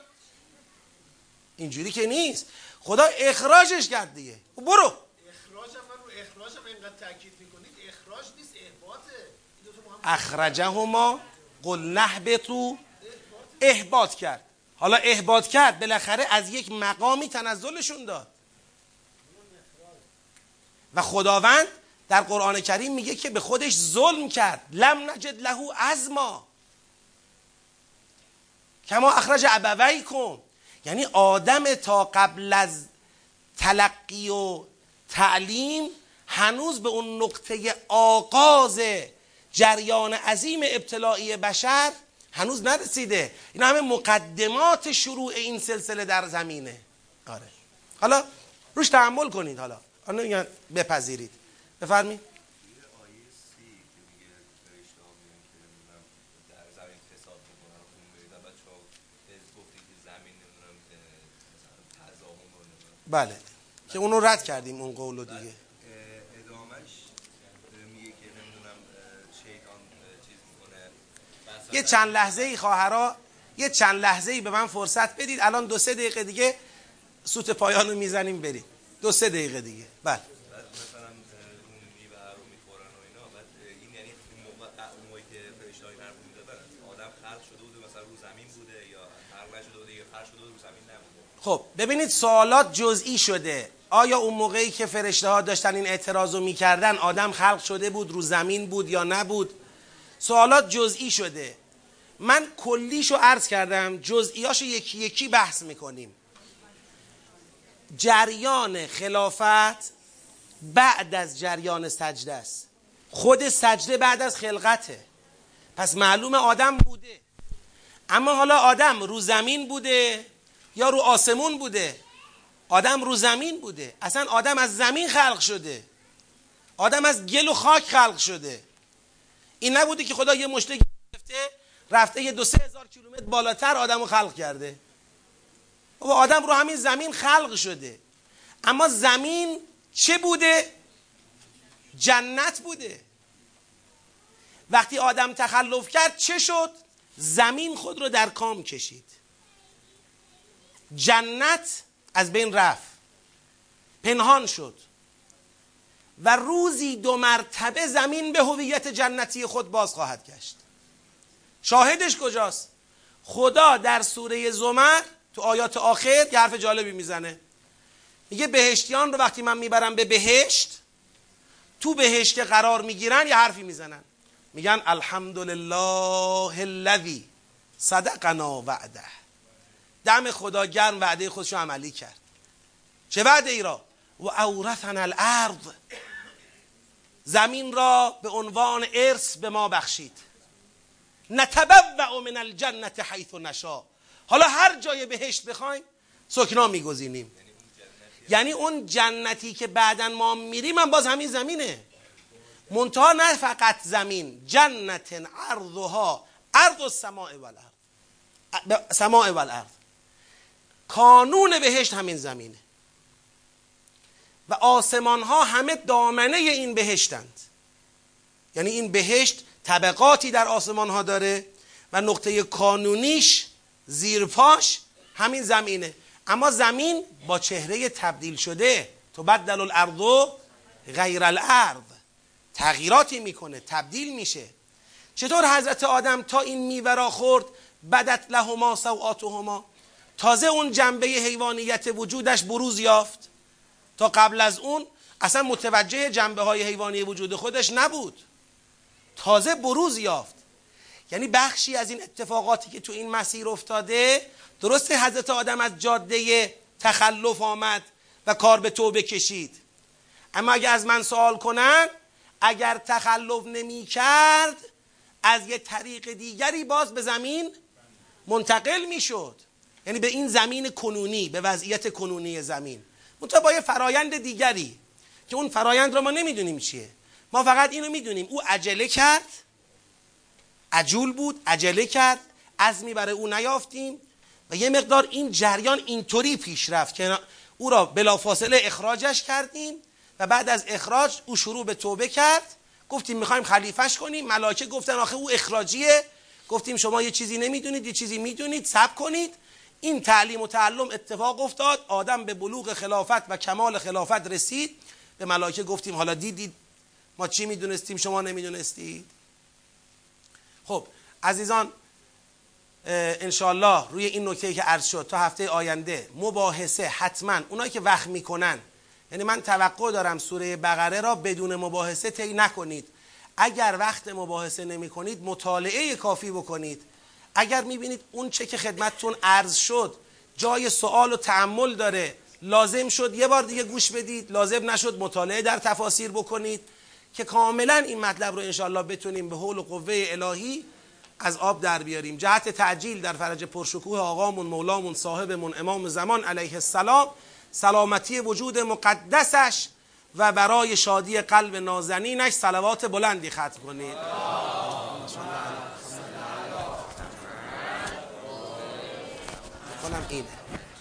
اینجوری که نیست، خدا اخراجش کرد دیگه، برو اخراجم اینقدر تاکید میکنید، اخراج نیست احباطه، اخرجهما قل نهبطوا احباط کرد. حالا احباط کرد بالاخره از یک مقامی تنزلشون داد و خداوند در قرآن کریم میگه که به خودش ظلم کرد، لم نجد له عزما کما اخرج ابویکم، یعنی آدم تا قبل از تلقی و تعلیم هنوز به اون نقطه آغاز جریان عظیم ابتلاعی بشر هنوز نرسیده. این همه مقدمات شروع این سلسله در زمینه. آره حالا روش تحمل کنید، حالا میگن بپذیرید. بفرمایید. بله که اونو رد کردیم اون قولو دیگه. ادامش میگه که نمیدونم شیطان چیز میکنه. یه چند لحظه ای خواهرا، یه چند لحظه ای به من فرصت بدید. الان 2-3 دقیقه دیگه سوت پایانو میزنیم بریم. 2-3 دقیقه دیگه. بله. مثلا اون میوه رو میخورن و اینا، بعد این یعنی موقعی که فرشته‌های نرمون دادن آدم خلق شده بود مثلا رو زمین بوده یا خلق نشده بود یا خلق شده رو زمین نبوده. خب ببینید سوالات جزئی شده. آیا اون موقعی که فرشته ها داشتن این اعتراض رو میکردن آدم خلق شده بود، رو زمین بود یا نبود؟ سوالات جزئی شده. من کلیشو عرض کردم، جزئیاشو یکی یکی بحث میکنیم. جریان خلافت بعد از جریان سجده است. خود سجده بعد از خلقته. پس معلوم آدم بوده، اما حالا آدم رو زمین بوده یا رو آسمون بوده؟ آدم رو زمین بوده. اصلا آدم از زمین خلق شده، آدم از گل و خاک خلق شده. این نبوده که خدا یه مشته گرفته رفته یه 2-3 هزار کیلومتر بالاتر آدم رو خلق کرده. و آدم رو همین زمین خلق شده. اما زمین چه بوده؟ جنت بوده. وقتی آدم تخلف کرد چه شد؟ زمین خود رو در کام کشید، جنت از بین رفت، پنهان شد و روزی 2 مرتبه زمین به هویت جنتی خود باز خواهد گشت. شاهدش کجاست؟ خدا در سوره زمر تو آیات آخر یه حرف جالبی میزنه، میگه بهشتیان رو وقتی من میبرم به بهشت، تو بهشت که قرار میگیرن یه حرفی میزنن، میگن الحمدلله الذی صدقنا وعده. دم خدا گرم، وعده خودشو عملی کرد. چه وعده ای را؟ و اورثنا الارض، زمین را به عنوان ارث به ما بخشید. نتبوأ من الجنة حیث نشاء. حالا هر جای بهشت بخوایم سکنا میگزینیم. یعنی اون جنتی که بعداً ما میریم هم باز همین زمینه، منتها نه فقط زمین. جنت عرضها عرض السماء والارض، سماء والارض. کانون بهشت همین زمینه و آسمان ها همه دامنه این بهشتند. یعنی این بهشت طبقاتی در آسمان ها داره و نقطه کانونیش زیر پاش همین زمینه. اما زمین با چهره تبدیل شده، تبدل الارض غیر الارض، تغییراتی میکنه، تبدیل میشه. چطور حضرت آدم تا این میوه را خورد بدت لهما سوآتهما، تازه اون جنبه حیوانیت وجودش بروز یافت؟ تا قبل از اون اصلا متوجه جنبه های حیوانی وجود خودش نبود، تازه بروز یافت. یعنی بخشی از این اتفاقاتی که تو این مسیر افتاده، درسته حضرت آدم از جاده تخلف آمد و کار به توبه کشید، اما اگه از من سوال کنن، اگر تخلف نمی کرد از یه طریق دیگری باز به زمین منتقل می شد. یعنی به این زمین کنونی، به وضعیت کنونی زمین، منتها با یه فرایند دیگری که اون فرایند رو ما نمیدونیم چیه. ما فقط اینو میدونیم او عجله کرد، عجول بود، عجله کرد، عزمی برای او نیافتیم و یه مقدار این جریان اینطوری پیش رفت که او را بلافاصله اخراجش کردیم و بعد از اخراج او شروع به توبه کرد. گفتیم میخوایم خلیفهش کنیم، ملائکه گفتن آخه او اخراجیه. گفتیم شما یه چیزی نمیدونید، یه چیزی میدونید، صبر کنید. این تعلیم و تعلم اتفاق افتاد، آدم به بلوغ خلافت و کمال خلافت رسید. به ملائکه گفتیم حالا دیدید ما چی میدونستیم شما نمیدونستید. خب عزیزان، انشالله روی این نکته‌ای که عرض شد تا هفته آینده مباحثه حتما اونایی که وقت میکنن، یعنی من توقع دارم سوره بقره را بدون مباحثه طی نکنید. اگر وقت مباحثه نمی کنید مطالعه کافی بکنید. اگر میبینید اون چه که خدمتتون عرض شد جای سوال و تأمل داره، لازم شد یه بار دیگه گوش بدید، لازم نشد مطالعه در تفاسیر بکنید. که کاملا این مطلب رو انشالله بتونیم به حول و قوه الهی از آب در بیاریم. جهت تعجیل در فرج پرشکوه آقامون، مولامون، صاحبمون، امام زمان علیه السلام، سلامتی وجود مقدسش و برای شادی قلب نازنینش صلوات بلندی ختم کنید. کنم اینه.